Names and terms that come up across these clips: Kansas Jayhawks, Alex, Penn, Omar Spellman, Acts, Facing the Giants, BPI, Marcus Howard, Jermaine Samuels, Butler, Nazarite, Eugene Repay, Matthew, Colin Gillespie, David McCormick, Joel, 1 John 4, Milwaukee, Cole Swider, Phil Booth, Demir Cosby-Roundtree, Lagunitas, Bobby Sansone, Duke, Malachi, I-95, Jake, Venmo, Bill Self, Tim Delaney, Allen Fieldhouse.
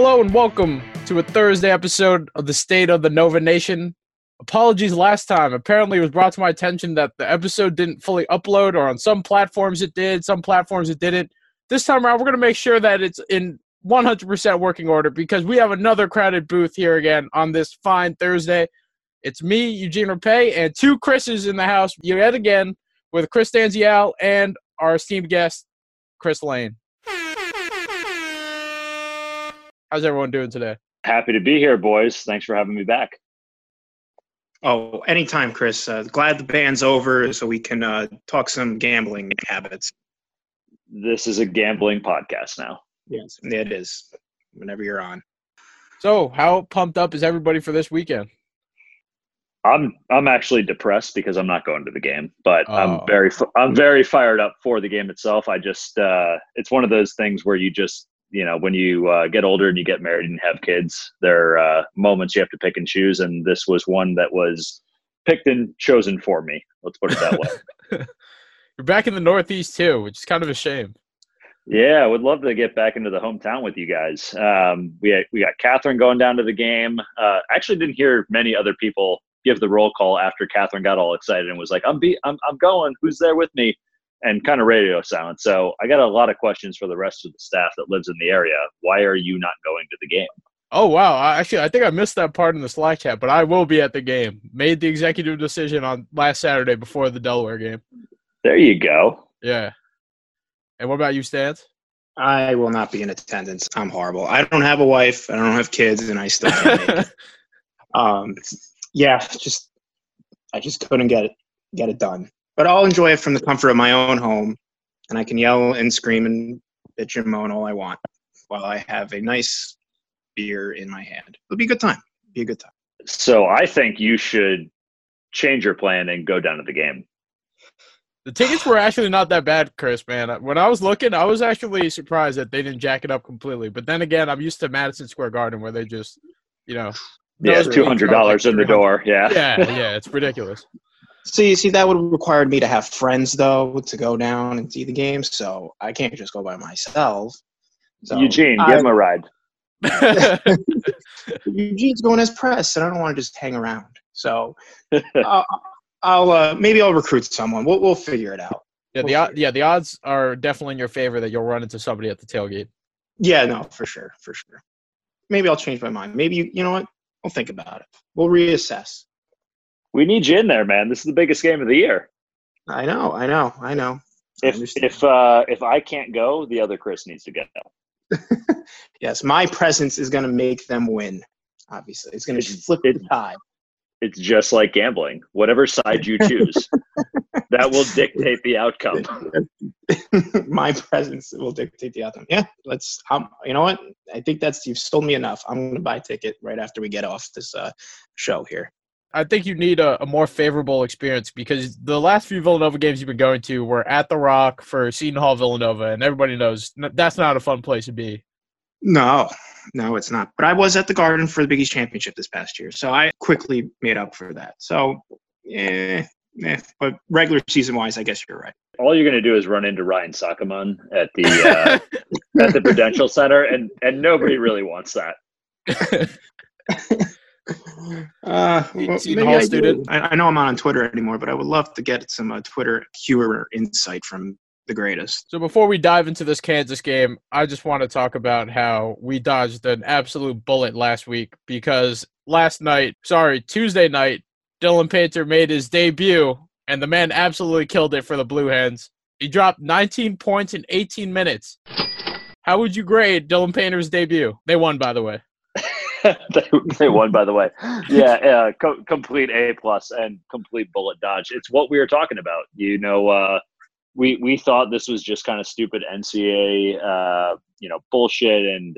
Hello and welcome to a Thursday episode of the State of the Nova Nation. Apologies last time. Apparently it was brought to my attention that the episode didn't fully upload, or on some platforms it did, some platforms it didn't. This time around, we're going to make sure that it's in 100% working order because we have another crowded booth here again on this fine Thursday. It's me, Eugene Repay, and two Chris's in the house yet again with Chris Danziel and our esteemed guest, Chris Lane. How's everyone doing today? Happy to be here, boys. Thanks for having me back. Oh, anytime, Chris. Glad the ban's over so we can talk some gambling habits. This is a gambling podcast now. Yes, it is. Whenever you're on. So, how pumped up is everybody for this weekend? I'm actually depressed because I'm not going to the game, but I'm very fired up for the game itself. I just it's one of those things where you just, you know, when you get older and you get married and have kids, there are moments you have to pick and choose. And this was one that was picked and chosen for me. Let's put it that way. You're back in the Northeast too, which is kind of a shame. Yeah, I would love to get back into the hometown with you guys. We got Catherine going down to the game. Actually didn't hear many other people give the roll call after Catherine got all excited and was like, I'm going, who's there with me? And kind of radio silence. So I got a lot of questions for the rest of the staff that lives in the area. Why are you not going to the game? Oh, wow. I think I missed that part in the Slack chat, but I will be at the game. Made the executive decision on last Saturday before the Delaware game. There you go. Yeah. And what about you, Stans? I will not be in attendance. I'm horrible. I don't have a wife. I don't have kids, and I still can't make it. I just couldn't get it done. But I'll enjoy it from the comfort of my own home, and I can yell and scream and bitch and moan all I want while I have a nice beer in my hand. It'll be a good time. It'll be a good time. So I think you should change your plan and go down to the game. The tickets were actually not that bad, Chris, man. When I was looking, I was actually surprised that they didn't jack it up completely. But then again, I'm used to Madison Square Garden where they just, you know. Yeah, $200 in the door. Yeah. Yeah, it's ridiculous. So you see, that would require me to have friends, though, to go down and see the game. So I can't just go by myself. So Eugene, give him a ride. Eugene's going as press, and I don't want to just hang around. So I'll recruit someone. We'll figure it out. Yeah, the odds are definitely in your favor that you'll run into somebody at the tailgate. Yeah, no, for sure. Maybe I'll change my mind. Maybe you know what? I'll think about it. We'll reassess. We need you in there, man. This is the biggest game of the year. I know. If I can't go, the other Chris needs to go. Yes, my presence is going to make them win, obviously. It's going to flip the tide. It's just like gambling. Whatever side you choose, that will dictate the outcome. My presence will dictate the outcome. Yeah, you know what? I think you've sold me enough. I'm going to buy a ticket right after we get off this show here. I think you need a more favorable experience because the last few Villanova games you've been going to were at The Rock for Seton Hall Villanova, and everybody knows that's not a fun place to be. No, it's not. But I was at the Garden for the Big East Championship this past year, so I quickly made up for that. So, but regular season-wise, I guess you're right. All you're going to do is run into Ryan Sakaman at the at the Prudential Center, and nobody really wants that. I know I'm not on Twitter anymore, but I would love to get some Twitter humor insight from the greatest. So before we dive into this Kansas game, I just want to talk about how we dodged an absolute bullet last week because Tuesday night, Dylan Painter made his debut, and the man absolutely killed it for the Blue Hens. He dropped 19 points in 18 minutes. How would you grade Dylan Painter's debut? They won, by the way. They won, by the way. Yeah, complete A+ and complete bullet dodge. It's what we were talking about. You know, we thought this was just kind of stupid NCAA, bullshit and,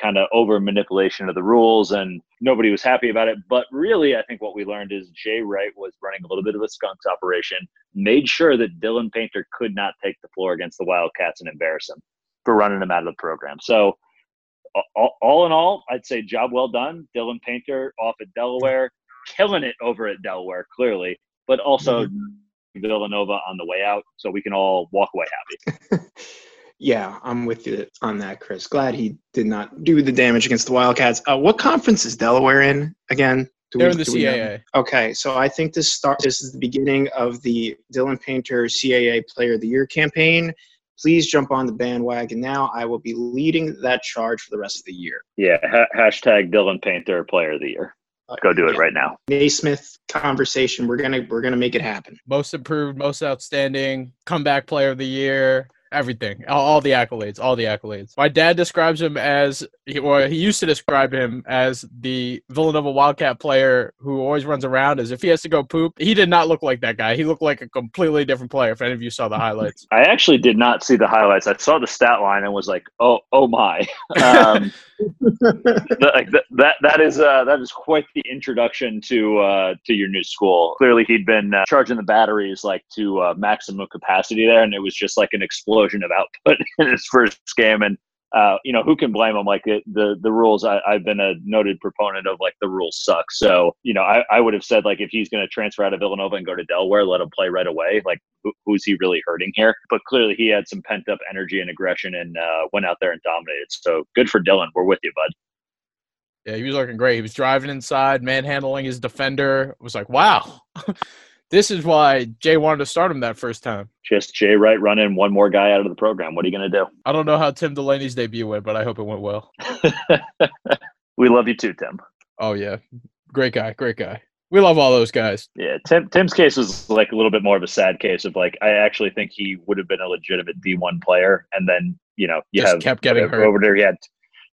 kind of over manipulation of the rules, and nobody was happy about it. But really, I think what we learned is Jay Wright was running a little bit of a skunks operation, made sure that Dylan Painter could not take the floor against the Wildcats and embarrass him for running him out of the program. So, all in all, I'd say job well done. Dylan Painter off at Delaware, killing it over at Delaware, clearly, but also Villanova on the way out, so we can all walk away happy. Yeah, I'm with you on that, Chris. Glad he did not do the damage against the Wildcats. What conference is Delaware in again? They're in the CAA. Okay, so I think this is the beginning of the Dylan Painter CAA Player of the Year campaign. Please jump on the bandwagon now. I will be leading that charge for the rest of the year. Yeah, hashtag Dylan Painter Player of the Year. Go do it right now. Naismith conversation. We're gonna make it happen. Most improved, most outstanding, comeback player of the year. Everything, all the accolades. My dad describes him as, or he used to describe him as, the Villanova Wildcat player who always runs around as if he has to go poop. He did not look like that guy. He looked like a completely different player, if any of you saw the highlights. I actually did not see the highlights. I saw the stat line and was like, oh my. That is quite the introduction to your new school. Clearly, he'd been charging the batteries like to maximum capacity there, and it was just like an explosion of output in his first game. And you know, who can blame him? Like the rules, I've been a noted proponent of, like, the rules suck. So, you know, I would have said, like, if he's going to transfer out of Villanova and go to Delaware, let him play right away. Like, who's he really hurting here? But clearly he had some pent up energy and aggression and went out there and dominated. So good for Dylan. We're with you, bud. Yeah, he was looking great. He was driving inside, manhandling his defender. I was like, wow. This is why Jay wanted to start him that first time. Just Jay Wright running one more guy out of the program. What are you going to do? I don't know how Tim Delaney's debut went, but I hope it went well. We love you too, Tim. Oh, yeah. Great guy. We love all those guys. Yeah, Tim's case was like a little bit more of a sad case of, like, I actually think he would have been a legitimate D1 player. And then, you know, you just have kept getting hurt. Over there, he had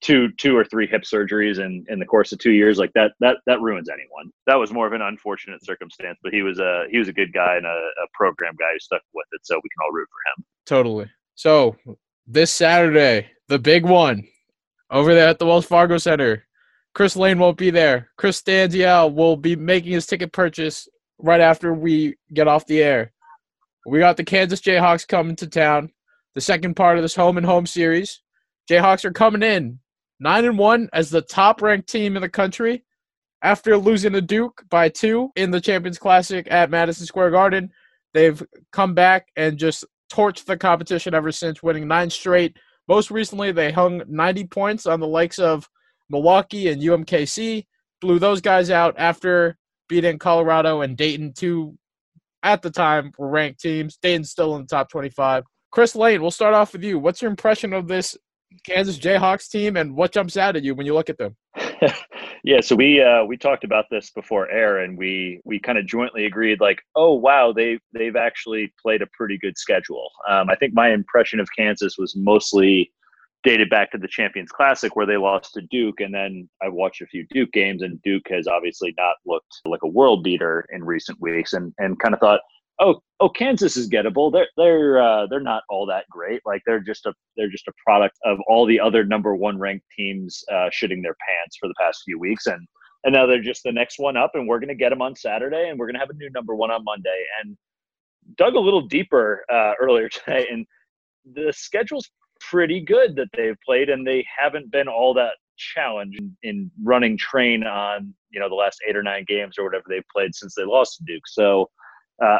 two or three hip surgeries in the course of 2 years. Like that ruins anyone. That was more of an unfortunate circumstance, but he was a good guy and a program guy who stuck with it, so we can all root for him. Totally. So this Saturday, the big one, over there at the Wells Fargo Center. Chris Lane won't be there. Chris Stanziel will be making his ticket purchase right after we get off the air. We got the Kansas Jayhawks coming to town, the second part of this home-and-home series. Jayhawks are coming in 9-1 as the top-ranked team in the country after losing to Duke by 2 in the Champions Classic at Madison Square Garden. They've come back and just torched the competition ever since, winning 9 straight. Most recently, they hung 90 points on the likes of Milwaukee and UMKC, blew those guys out after beating Colorado and Dayton, two at the time were ranked teams. Dayton's still in the top 25. Chris Lane, we'll start off with you. What's your impression of this Kansas Jayhawks team, and what jumps out at you when you look at them? Yeah, so we talked about this before air, and we kind of jointly agreed, like, oh wow, they've actually played a pretty good schedule. I think my impression of Kansas was mostly dated back to the Champions Classic where they lost to Duke, and then I watched a few Duke games, and Duke has obviously not looked like a world beater in recent weeks, and kind of thought, Oh, Kansas is gettable. They're not all that great. Like they're just a product of all the other number one ranked teams shitting their pants for the past few weeks, and now they're just the next one up, and we're gonna get them on Saturday, and we're gonna have a new number one on Monday. And dug a little deeper earlier today, and the schedule's pretty good that they've played, and they haven't been all that challenged in running train on, you know, the last 8 or 9 games or whatever they've played since they lost to Duke. So.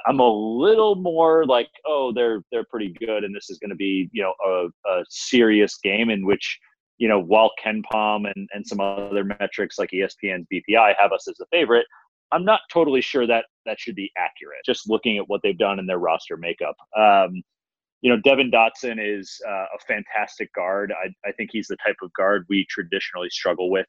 I'm a little more like, oh, they're pretty good, and this is going to be, you know, a serious game in which, you know, while KenPom and some other metrics like ESPN's BPI have us as a favorite, I'm not totally sure that should be accurate, just looking at what they've done in their roster makeup. You know, Devin Dotson is a fantastic guard. I think he's the type of guard we traditionally struggle with,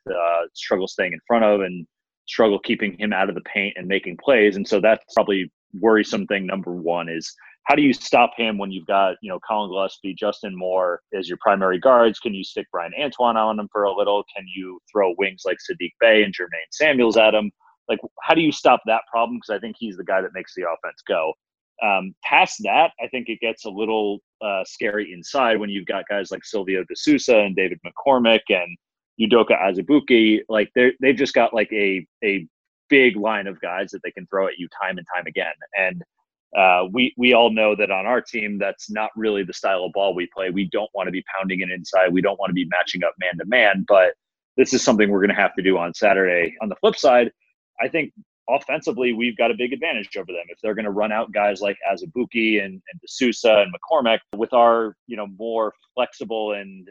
struggle staying in front of, and struggle keeping him out of the paint and making plays. And so that's probably worrisome thing number one is, how do you stop him when you've got, you know, Colin Gillespie, Justin Moore as your primary guards? Can you stick Brian Antoine on him for a little? Can you throw wings like Saddiq Bey and Jermaine Samuels at him? Like, how do you stop that problem? Because I think he's the guy that makes the offense go. Past that, I think it gets a little scary inside when you've got guys like Silvio De Sousa and David McCormick and Udoka Azubuike. Like, they've just got like a big line of guys that they can throw at you time and time again. And we all know that on our team, that's not really the style of ball we play. We don't want to be pounding it inside. We don't want to be matching up man to man, but this is something we're going to have to do on Saturday. On the flip side, I think offensively, we've got a big advantage over them. If they're going to run out guys like Azubuike and De Sousa and McCormick with our, you know, more flexible and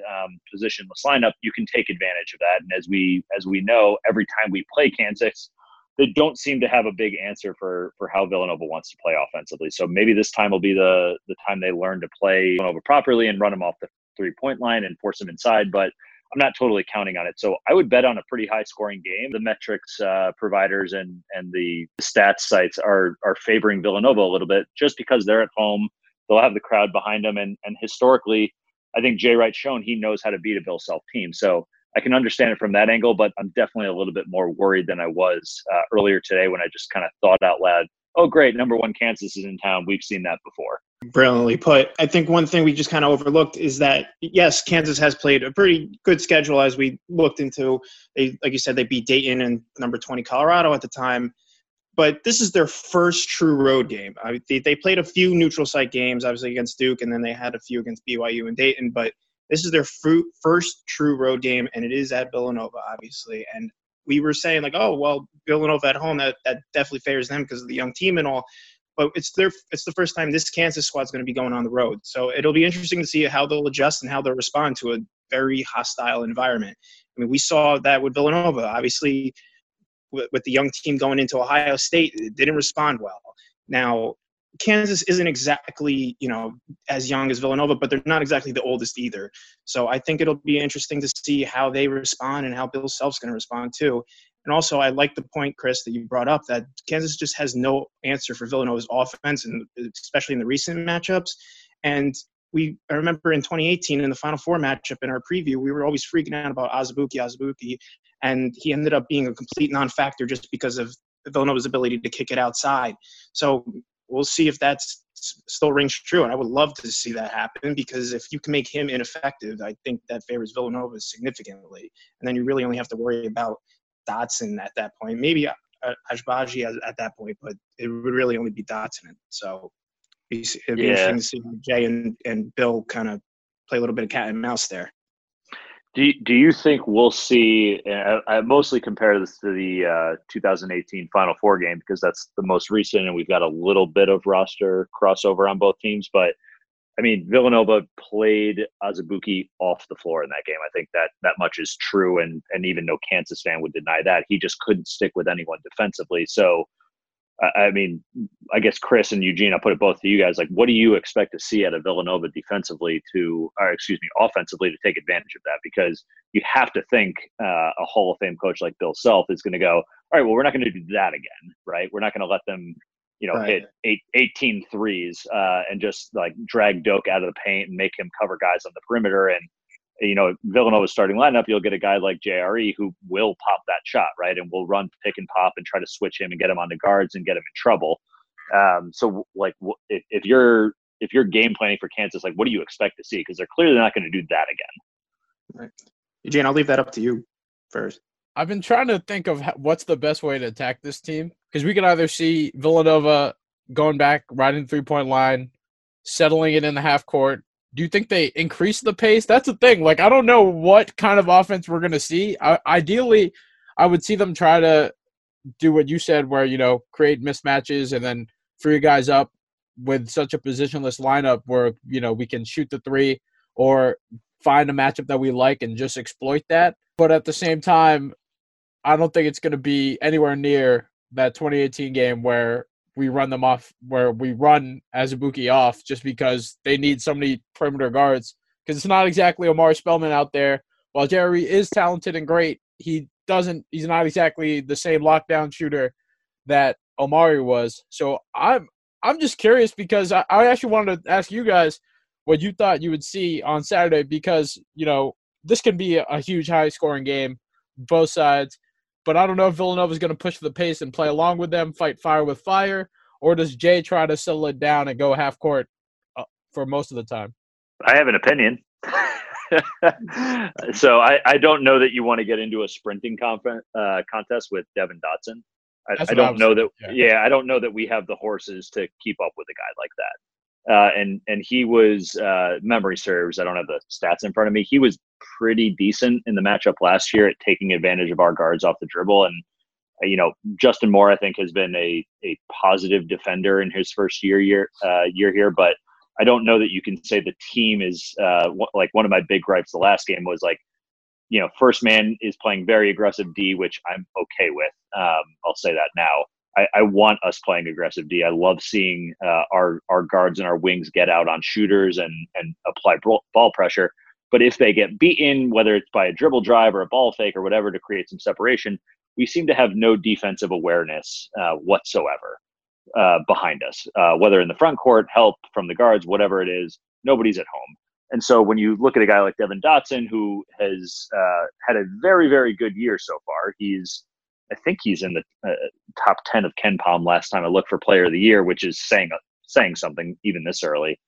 positionless lineup, you can take advantage of that. And as we know, every time we play Kansas, they don't seem to have a big answer for how Villanova wants to play offensively. So maybe this time will be the time they learn to play Villanova properly and run them off the three-point line and force them inside. But I'm not totally counting on it. So I would bet on a pretty high scoring game. The metrics providers and the stats sites are favoring Villanova a little bit just because they're at home. They'll have the crowd behind them. And historically, I think Jay Wright's shown he knows how to beat a Bill Self team. So I can understand it from that angle, but I'm definitely a little bit more worried than I was earlier today when I just kind of thought out loud, oh, great, number one, Kansas is in town. We've seen that before. Brilliantly put. I think one thing we just kind of overlooked is that, yes, Kansas has played a pretty good schedule as we looked into. They, like you said, they beat Dayton and number 20 Colorado at the time. But this is their first true road game. They played a few neutral site games, obviously against Duke, and then they had a few against BYU and Dayton. But this is their first true road game, and it is at Villanova, obviously. And we were saying, like, oh, well, Villanova at home, that definitely favors them because of the young team and all. But it's the first time this Kansas squad's going to be going on the road. So it'll be interesting to see how they'll adjust and how they'll respond to a very hostile environment. I mean, we saw that with Villanova. Obviously, with the young team going into Ohio State, it didn't respond well. Now, Kansas isn't exactly, you know, as young as Villanova, but they're not exactly the oldest either. So I think it'll be interesting to see how they respond and how Bill Self's going to respond too. And also, I like the point, Chris, that you brought up that Kansas just has no answer for Villanova's offense, and especially in the recent matchups. And I remember in 2018 in the Final Four matchup in our preview, we were always freaking out about Azubuike, and he ended up being a complete non-factor just because of Villanova's ability to kick it outside. So we'll see if that still rings true, and I would love to see that happen because if you can make him ineffective, I think that favors Villanova significantly. And then you really only have to worry about Dotson at that point, maybe Ashbaji at that point, but it would really only be Dotson. So it'd be interesting to see Jay and Bill kind of play a little bit of cat and mouse there. Do you think we'll see – I mostly compare this to the 2018 Final Four game because that's the most recent and we've got a little bit of roster crossover on both teams. But, I mean, Villanova played Azubuike off the floor in that game. I think that much is true, and even no Kansas fan would deny that. He just couldn't stick with anyone defensively. So, I mean, I guess Chris and Eugene, I'll put it both to you guys. Like, what do you expect to see out of Villanova offensively to take advantage of that? Because you have to think a Hall of Fame coach like Bill Self is going to go, all right, well, we're not going to do that again, right? We're not going to let them, you know, right, hit 18 threes and just like drag Doak out of the paint and make him cover guys on the perimeter. And, you know, Villanova's starting lineup, you'll get a guy like JRE who will pop that shot, right? And will run pick and pop and try to switch him and get him on the guards and get him in trouble. If you're game planning for Kansas, like, what do you expect to see? Because they're clearly not going to do that again. Right. Eugene, I'll leave that up to you first. I've been trying to think of what's the best way to attack this team, because we could either see Villanova going back, riding the three-point line, settling it in the half court. Do you think they increase the pace? That's the thing. Like, I don't know what kind of offense we're going to see. Ideally, I would see them try to do what you said where, you know, create mismatches and then free guys up with such a positionless lineup where, you know, we can shoot the three or find a matchup that we like and just exploit that. But at the same time, I don't think it's going to be anywhere near that 2018 game where we run them off, where we run Azubuike off just because they need so many perimeter guards, because it's not exactly Omari Spellman out there. While JRE is talented and great, he's not exactly the same lockdown shooter that Omari was. So I'm just curious, because I actually wanted to ask you guys what you thought you would see on Saturday, because, you know, this can be a huge high scoring game, both sides. But I don't know if Villanova is going to push the pace and play along with them, fight fire with fire, or does Jay try to settle it down and go half court for most of the time? I have an opinion. So I don't know that you want to get into a sprinting contest with Devin Dotson. I don't know that. Yeah, I don't know that we have the horses to keep up with a guy like that. And he was, memory serves, I don't have the stats in front of me, he was pretty decent in the matchup last year at taking advantage of our guards off the dribble. And you know, Justin Moore, I think, has been a positive defender in his first year here, but I don't know that you can say the team is like one of my big gripes the last game was like, you know, first man is playing very aggressive D, which I'm okay with. I'll say that now. I want us playing aggressive D. I love seeing our guards and our wings get out on shooters and apply ball pressure. But if they get beaten, whether it's by a dribble drive or a ball fake or whatever to create some separation, we seem to have no defensive awareness whatsoever behind us, whether in the front court, help from the guards, whatever it is, nobody's at home. And so when you look at a guy like Devin Dotson, who has had a very, very good year so far, I think he's in the top 10 of KenPom last time I looked for player of the year, which is saying something even this early.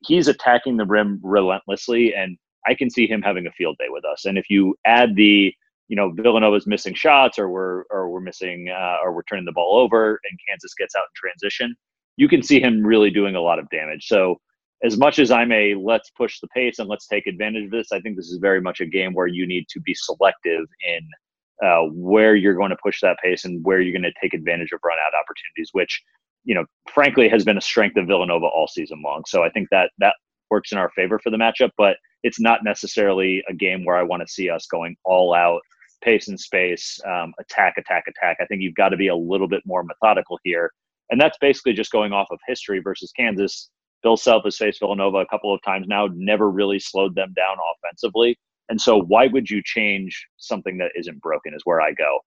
He's attacking the rim relentlessly, and I can see him having a field day with us. And if you add the, you know, Villanova's missing shots or we're missing or we're turning the ball over and Kansas gets out in transition, you can see him really doing a lot of damage. So as much as I'm a let's push the pace and let's take advantage of this, I think this is very much a game where you need to be selective in where you're going to push that pace and where you're going to take advantage of run-out opportunities, which, you know, frankly has been a strength of Villanova all season long. So I think that works in our favor for the matchup, but it's not necessarily a game where I want to see us going all out, pace and space, attack. I think you've got to be a little bit more methodical here. And that's basically just going off of history versus Kansas. Bill Self has faced Villanova a couple of times now, never really slowed them down offensively. And so why would you change something that isn't broken is where I go.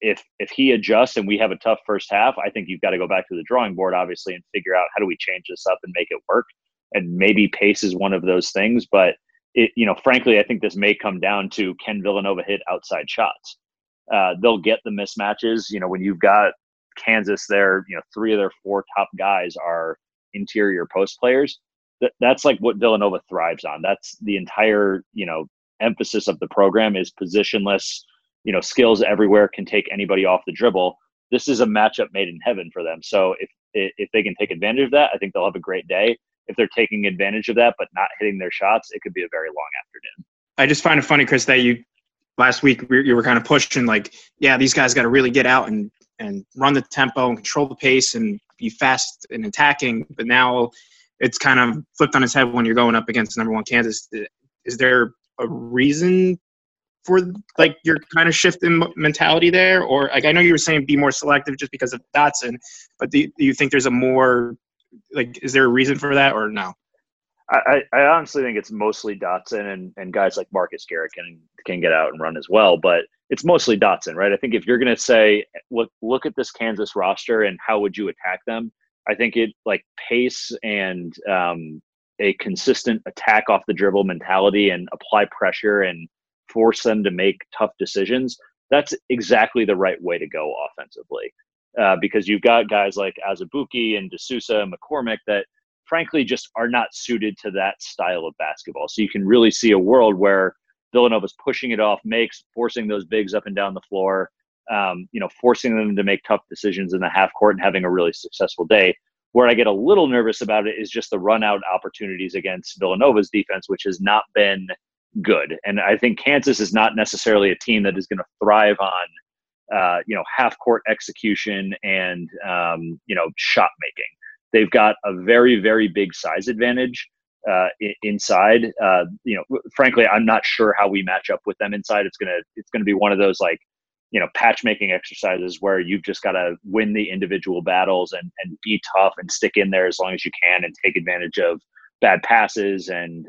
If he adjusts and we have a tough first half, I think you've got to go back to the drawing board, obviously, and figure out how do we change this up and make it work. And maybe pace is one of those things. But, it, you know, frankly, I think this may come down to can Villanova hit outside shots? They'll get the mismatches. You know, when you've got Kansas there, you know, three of their four top guys are interior post players. That's like what Villanova thrives on. That's the entire, you know, emphasis of the program is positionless, you know, skills everywhere, can take anybody off the dribble. This is a matchup made in heaven for them. So if they can take advantage of that, I think they'll have a great day. If they're taking advantage of that but not hitting their shots, it could be a very long afternoon. I just find it funny, Chris, that you last week you were kind of pushing like, yeah, these guys got to really get out and run the tempo and control the pace and be fast in attacking. But now it's kind of flipped on its head when you're going up against number one Kansas. Is there a reason for like your kind of shift in mentality there? Or like I know you were saying be more selective just because of Dotson, but do you think there's a more like is there a reason for that or no? I honestly think it's mostly Dotson and guys like Marcus Garrett can get out and run as well, but it's mostly Dotson, right? I think if you're going to say, look at this Kansas roster and how would you attack them? I think it like pace and a consistent attack off the dribble mentality and apply pressure and force them to make tough decisions. That's exactly the right way to go offensively because you've got guys like Azubuike and De Sousa and McCormick that frankly just are not suited to that style of basketball. So you can really see a world where Villanova's pushing it off, forcing those bigs up and down the floor, you know, forcing them to make tough decisions in the half court and having a really successful day. Where I get a little nervous about it is just the run out opportunities against Villanova's defense, which has not been good. And I think Kansas is not necessarily a team that is going to thrive on, you know, half court execution and, you know, shot making. They've got a very, very big size advantage inside. You know, frankly, I'm not sure how we match up with them inside. It's gonna be one of those like, you know, matchmaking exercises where you've just got to win the individual battles and be tough and stick in there as long as you can and take advantage of bad passes and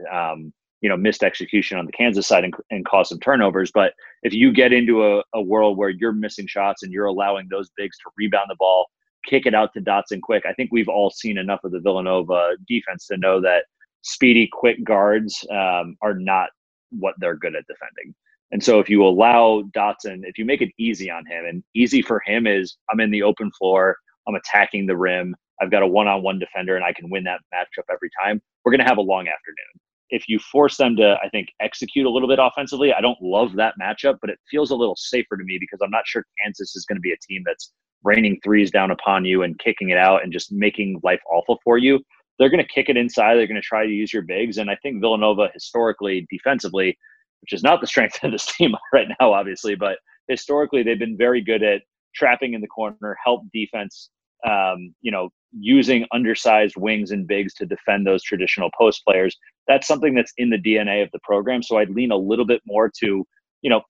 you know, missed execution on the Kansas side and cause some turnovers. But if you get into a world where you're missing shots and you're allowing those bigs to rebound the ball, kick it out to Dotson quick. I think we've all seen enough of the Villanova defense to know that speedy, quick guards are not what they're good at defending. And so if you allow Dotson, if you make it easy on him, and easy for him is I'm in the open floor, I'm attacking the rim, I've got a one-on-one defender, and I can win that matchup every time, we're going to have a long afternoon. If you force them to, I think, execute a little bit offensively, I don't love that matchup, but it feels a little safer to me because I'm not sure Kansas is going to be a team that's raining threes down upon you and kicking it out and just making life awful for you. They're going to kick it inside. They're going to try to use your bigs. And I think Villanova historically, defensively, which is not the strength of this team right now, obviously, but historically they've been very good at trapping in the corner, help defense, using undersized wings and bigs to defend those traditional post players. That's something that's in the DNA of the program. So I'd lean a little bit more to, don't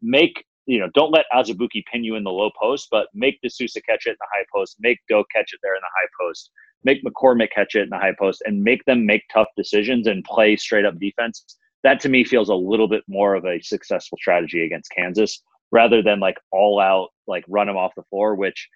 let Azubuike pin you in the low post, but make De Sousa catch it in the high post, make Doak catch it there in the high post, make McCormick catch it in the high post, and make them make tough decisions and play straight up defense. That to me feels a little bit more of a successful strategy against Kansas rather than like all out, like run them off the floor, which,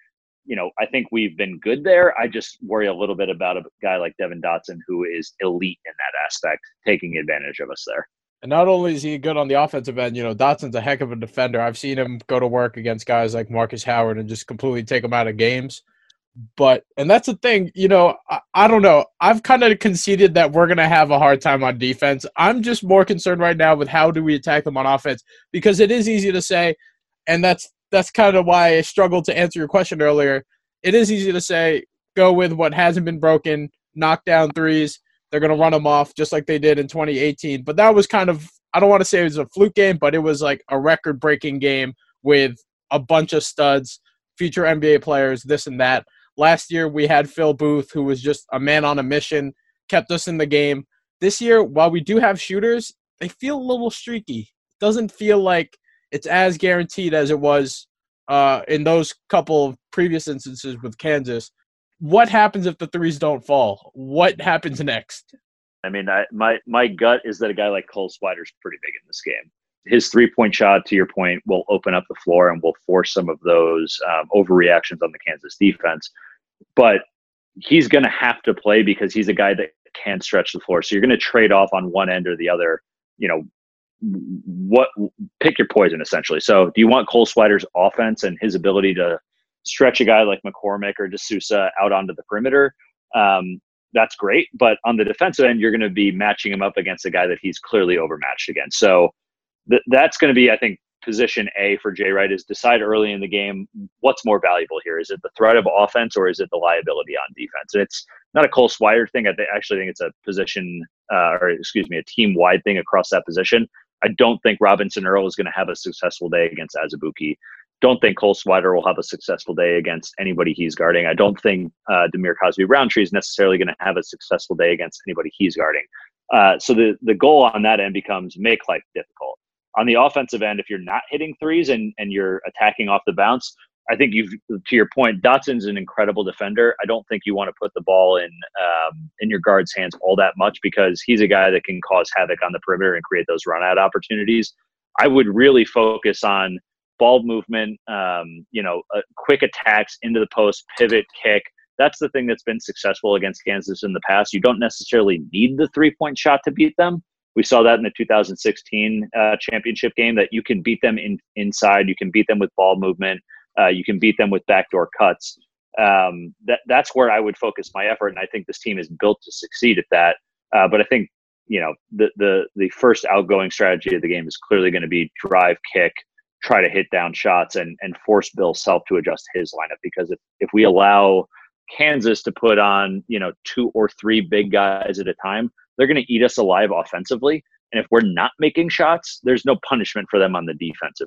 I think we've been good there. I just worry a little bit about a guy like Devin Dotson, who is elite in that aspect, taking advantage of us there. And not only is he good on the offensive end, Dotson's a heck of a defender. I've seen him go to work against guys like Marcus Howard and just completely take them out of games. And that's the thing, I don't know. I've kind of conceded that we're going to have a hard time on defense. I'm just more concerned right now with how do we attack them on offense, because it is easy to say, and that's kind of why I struggled to answer your question earlier. It is easy to say, go with what hasn't been broken, knock down threes. They're going to run them off just like they did in 2018. But that was kind of, I don't want to say it was a fluke game, but it was like a record-breaking game with a bunch of studs, future NBA players, this and that. Last year we had Phil Booth, who was just a man on a mission, kept us in the game. This year, while we do have shooters, they feel a little streaky. It doesn't feel like it's as guaranteed as it was in those couple of previous instances with Kansas. What happens if the threes don't fall? What happens next? My gut is that a guy like Cole Swider is pretty big in this game. His three-point shot, to your point, will open up the floor and will force some of those overreactions on the Kansas defense. But he's going to have to play because he's a guy that can stretch the floor. So you're going to trade off on one end or the other, pick your poison essentially. So do you want Cole Swider's offense and his ability to stretch a guy like McCormick or De Sousa out onto the perimeter? That's great. But on the defensive end, you're going to be matching him up against a guy that he's clearly overmatched against. So that's going to be, I think, position A for Jay Wright is decide early in the game what's more valuable here. Is it the threat of offense or is it the liability on defense? And it's not a Cole Swider thing. I actually think it's a position a team-wide thing across that position. I don't think Robinson Earl is going to have a successful day against Azubuike. Don't think Cole Swider will have a successful day against anybody he's guarding. I don't think Demir Cosby Roundtree is necessarily going to have a successful day against anybody he's guarding. So the goal on that end becomes make life difficult. On the offensive end, if you're not hitting threes and you're attacking off the bounce, I think to your point, Dotson's an incredible defender. I don't think you want to put the ball in your guard's hands all that much because he's a guy that can cause havoc on the perimeter and create those run-out opportunities. I would really focus on ball movement, quick attacks into the post, pivot, kick. That's the thing that's been successful against Kansas in the past. You don't necessarily need the three-point shot to beat them. We saw that in the 2016 championship game, that you can beat them inside. You can beat them with ball movement. You can beat them with backdoor cuts. That's where I would focus my effort, and I think this team is built to succeed at that. But I think the first outgoing strategy of the game is clearly going to be drive, kick, try to hit down shots, and force Bill Self to adjust his lineup. Because if we allow Kansas to put on two or three big guys at a time, they're going to eat us alive offensively. And if we're not making shots, there's no punishment for them on the defensive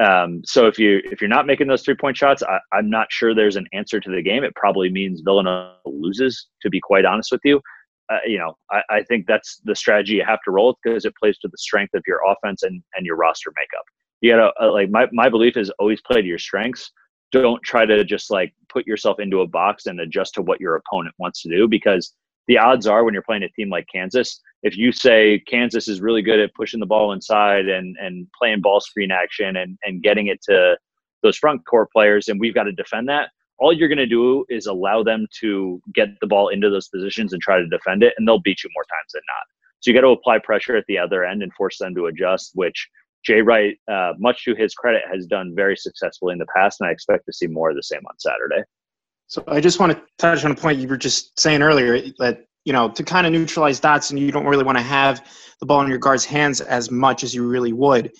end. So if you're not making those three-point shots, I'm not sure there's an answer to the game. It probably means Villanova loses, to be quite honest with you. I think that's the strategy you have to roll because it plays to the strength of your offense and your roster makeup. You got to my belief is always play to your strengths. Don't try to just put yourself into a box and adjust to what your opponent wants to do, because the odds are when you're playing a team like Kansas, if you say Kansas is really good at pushing the ball inside and playing ball screen action and getting it to those front court players, and we've got to defend that, all you're going to do is allow them to get the ball into those positions and try to defend it, and they'll beat you more times than not. So you got to apply pressure at the other end and force them to adjust, which Jay Wright, much to his credit, has done very successfully in the past, and I expect to see more of the same on Saturday. So I just want to touch on a point you were just saying earlier that, to kind of neutralize Dotson, you don't really want to have the ball in your guard's hands as much as you really would.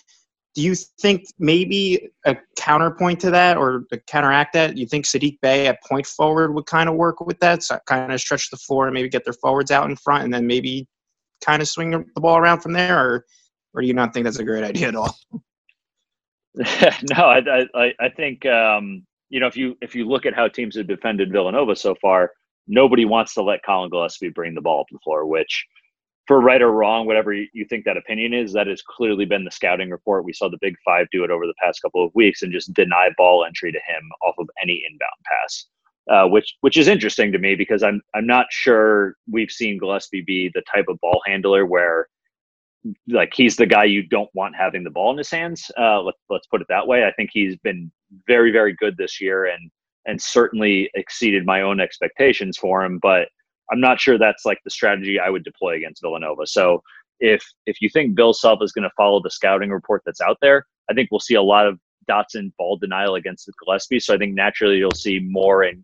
Do you think maybe a counterpoint to that or to counteract that, you think Saddiq Bey at point forward would kind of work with that? So kind of stretch the floor and maybe get their forwards out in front and then maybe kind of swing the ball around from there? Or do you not think that's a great idea at all? No, I think, you know, if you look at how teams have defended Villanova so far, nobody wants to let Colin Gillespie bring the ball up the floor, which, for right or wrong, whatever you think that opinion is, that has clearly been the scouting report. We saw the Big Five do it over the past couple of weeks and just deny ball entry to him off of any inbound pass, which is interesting to me because I'm not sure we've seen Gillespie be the type of ball handler where, like, he's the guy you don't want having the ball in his hands. Let's put it that way. I think he's been very, very good this year and certainly exceeded my own expectations for him, but I'm not sure that's like the strategy I would deploy against Villanova. So if you think Bill Self is going to follow the scouting report that's out there, I think we'll see a lot of Dotson ball denial against Gillespie. So I think naturally you'll see Moore and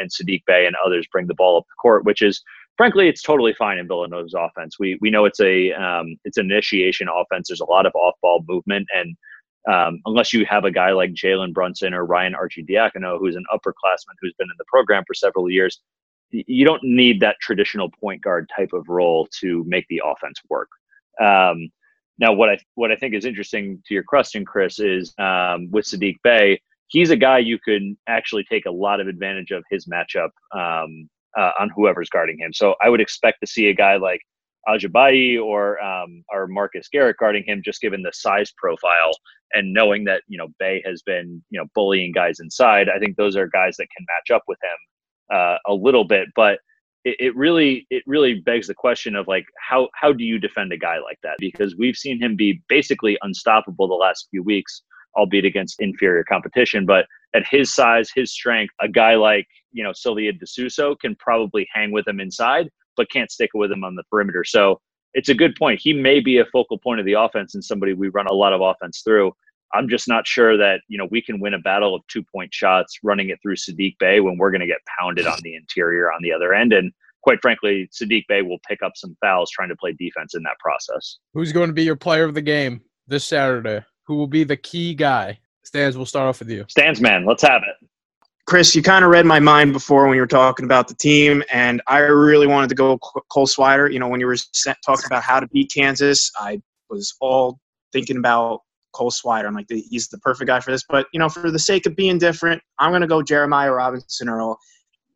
Saddiq Bey and others bring the ball up the court, which is, frankly, it's totally fine in Villanova's offense. We know it's it's an initiation offense. There's a lot of off-ball movement, and unless you have a guy like Jalen Brunson or Ryan Arcidiacono, who's an upperclassman who's been in the program for several years, you don't need that traditional point guard type of role to make the offense work. Now, what I think is interesting to your question, Chris, is with Saddiq Bey, he's a guy you can actually take a lot of advantage of his matchup on whoever's guarding him. So I would expect to see a guy like Ajabayi or Marcus Garrett guarding him, just given the size profile and knowing that, you know, Bey has been, you know, bullying guys inside. I think those are guys that can match up with him a little bit, but it really begs the question of, like, how do you defend a guy like that? Because we've seen him be basically unstoppable the last few weeks, albeit against inferior competition. But at his size, his strength, a guy like, you know, Silvio De Sousa can probably hang with him inside, but can't stick with him on the perimeter. So it's a good point. He may be a focal point of the offense and somebody we run a lot of offense through. I'm just not sure that, you know, we can win a battle of two-point shots running it through Saddiq Bey when we're going to get pounded on the interior on the other end. And quite frankly, Saddiq Bey will pick up some fouls trying to play defense in that process. Who's going to be your player of the game this Saturday? Who will be the key guy? Stans, we'll start off with you. Stans, man, let's have it. Chris, you kind of read my mind before when you were talking about the team, and I really wanted to go Cole Swider. You know, when you were talking about how to beat Kansas, I was all thinking about Cole Swider. I'm like, he's the perfect guy for this. But, you know, for the sake of being different, I'm going to go Jeremiah Robinson Earl.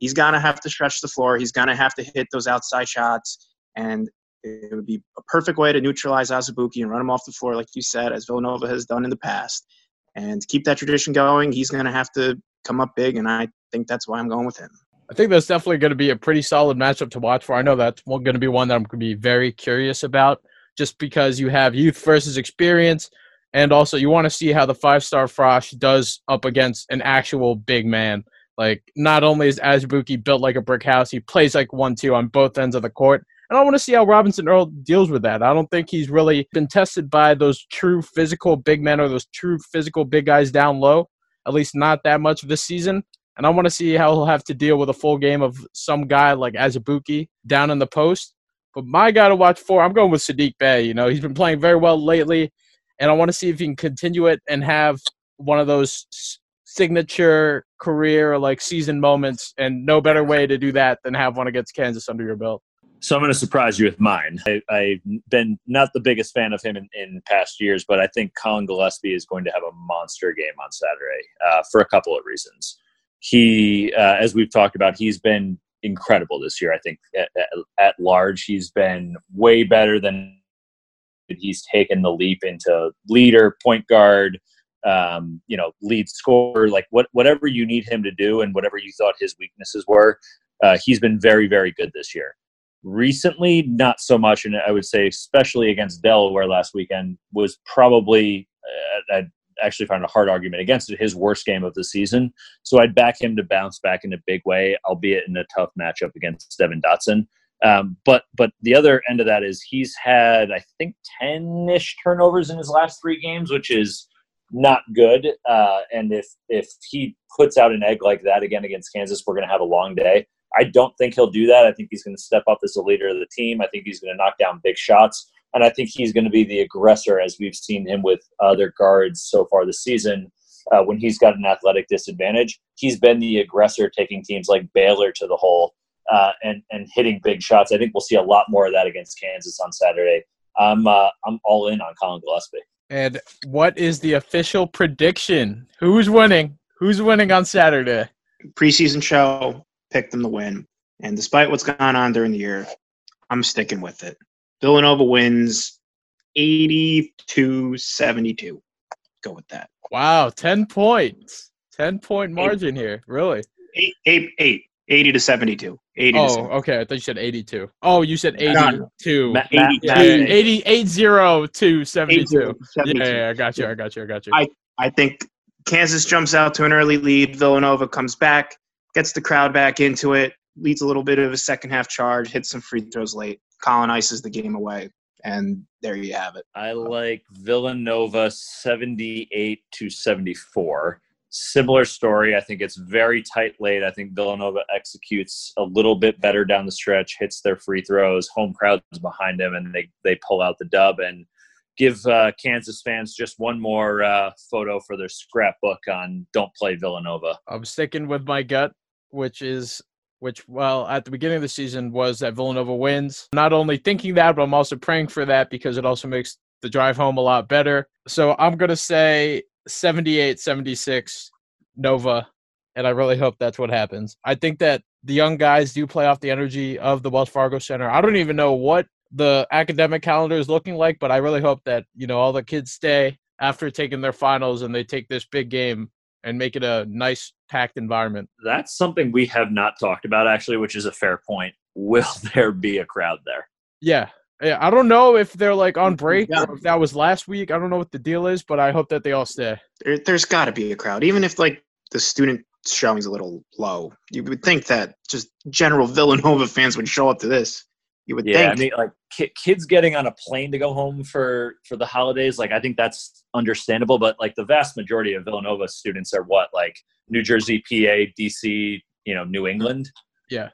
He's going to have to stretch the floor. He's going to have to hit those outside shots. And it would be a perfect way to neutralize Azubuike and run him off the floor, like you said, as Villanova has done in the past. And to keep that tradition going, he's going to have to come up big. And I think that's why I'm going with him. I think that's definitely going to be a pretty solid matchup to watch for. I know that's going to be one that I'm going to be very curious about, just because you have youth versus experience. And also, you want to see how the five-star Frosh does up against an actual big man. Like, not only is Azubuike built like a brick house, he plays like 1-2 on both ends of the court. And I want to see how Robinson Earl deals with that. I don't think he's really been tested by those true physical big men or those true physical big guys down low, at least not that much this season. And I want to see how he'll have to deal with a full game of some guy like Azubuike down in the post. But my guy to watch for, I'm going with Saddiq Bey. You know, he's been playing very well lately. And I want to see if he can continue it and have one of those signature career, like, season moments. And no better way to do that than have one against Kansas under your belt. So I'm going to surprise you with mine. I've been not the biggest fan of him in past years, but I think Colin Gillespie is going to have a monster game on Saturday for a couple of reasons. He, as we've talked about, he's been incredible this year. I think at large, he's been way better than he's taken the leap into leader, point guard, you know, lead scorer, like whatever you need him to do and whatever you thought his weaknesses were. He's been very, very good this year. Recently, not so much. And I would say, especially against Delaware last weekend, was probably, I actually found a hard argument against it, his worst game of the season. So I'd back him to bounce back in a big way, albeit in a tough matchup against Devin Dotson. But the other end of that is he's had, I think, 10-ish turnovers in his last 3 games, which is not good. And if he puts out an egg like that again against Kansas, we're going to have a long day. I don't think he'll do that. I think he's going to step up as the leader of the team. I think he's going to knock down big shots. And I think he's going to be the aggressor, as we've seen him with other guards so far this season. When he's got an athletic disadvantage, he's been the aggressor, taking teams like Baylor to the hole. And hitting big shots. I think we'll see a lot more of that against Kansas on Saturday. I'm all in on Colin Gillespie. And what is the official prediction? Who's winning? Who's winning on Saturday? Preseason show picked them to win. And despite what's gone on during the year, I'm sticking with it. Villanova wins 82-72. Go with that. Wow, 10 points. 10-point margin here. Really? 80-72. 80 to 72. Okay. I thought you said 82. Oh, you said 82. 80-72. Yeah, I got you. I think Kansas jumps out to an early lead. Villanova comes back, gets the crowd back into it, leads a little bit of a second-half charge, hits some free throws late. Colin ices the game away, and there you have it. I like Villanova 78-74. Similar story. I think it's very tight late. I think Villanova executes a little bit better down the stretch, hits their free throws, home crowd's behind them, and they pull out the dub and give Kansas fans just one more photo for their scrapbook on don't play Villanova. I'm sticking with my gut, which at the beginning of the season was that Villanova wins. Not only thinking that, but I'm also praying for that because it also makes the drive home a lot better. So I'm going to say 78-76 Nova, and I really hope that's what happens. I think that the young guys do play off the energy of the Wells Fargo Center. I don't even know what the academic calendar is looking like, but I really hope that, you know, all the kids stay after taking their finals and they take this big game and make it a nice packed environment. That's something we have not talked about, actually, which is a fair point. Will there be a crowd there? Yeah, I don't know if they're like on break or if that was last week. I don't know what the deal is, but I hope that they all stay. There's got to be a crowd, even if like the student showing's a little low. You would think that just general Villanova fans would show up to this. You would think. I mean, like kids getting on a plane to go home for the holidays. Like, I think that's understandable, but like the vast majority of Villanova students are what, like New Jersey, PA, DC, you know, New England. Yeah.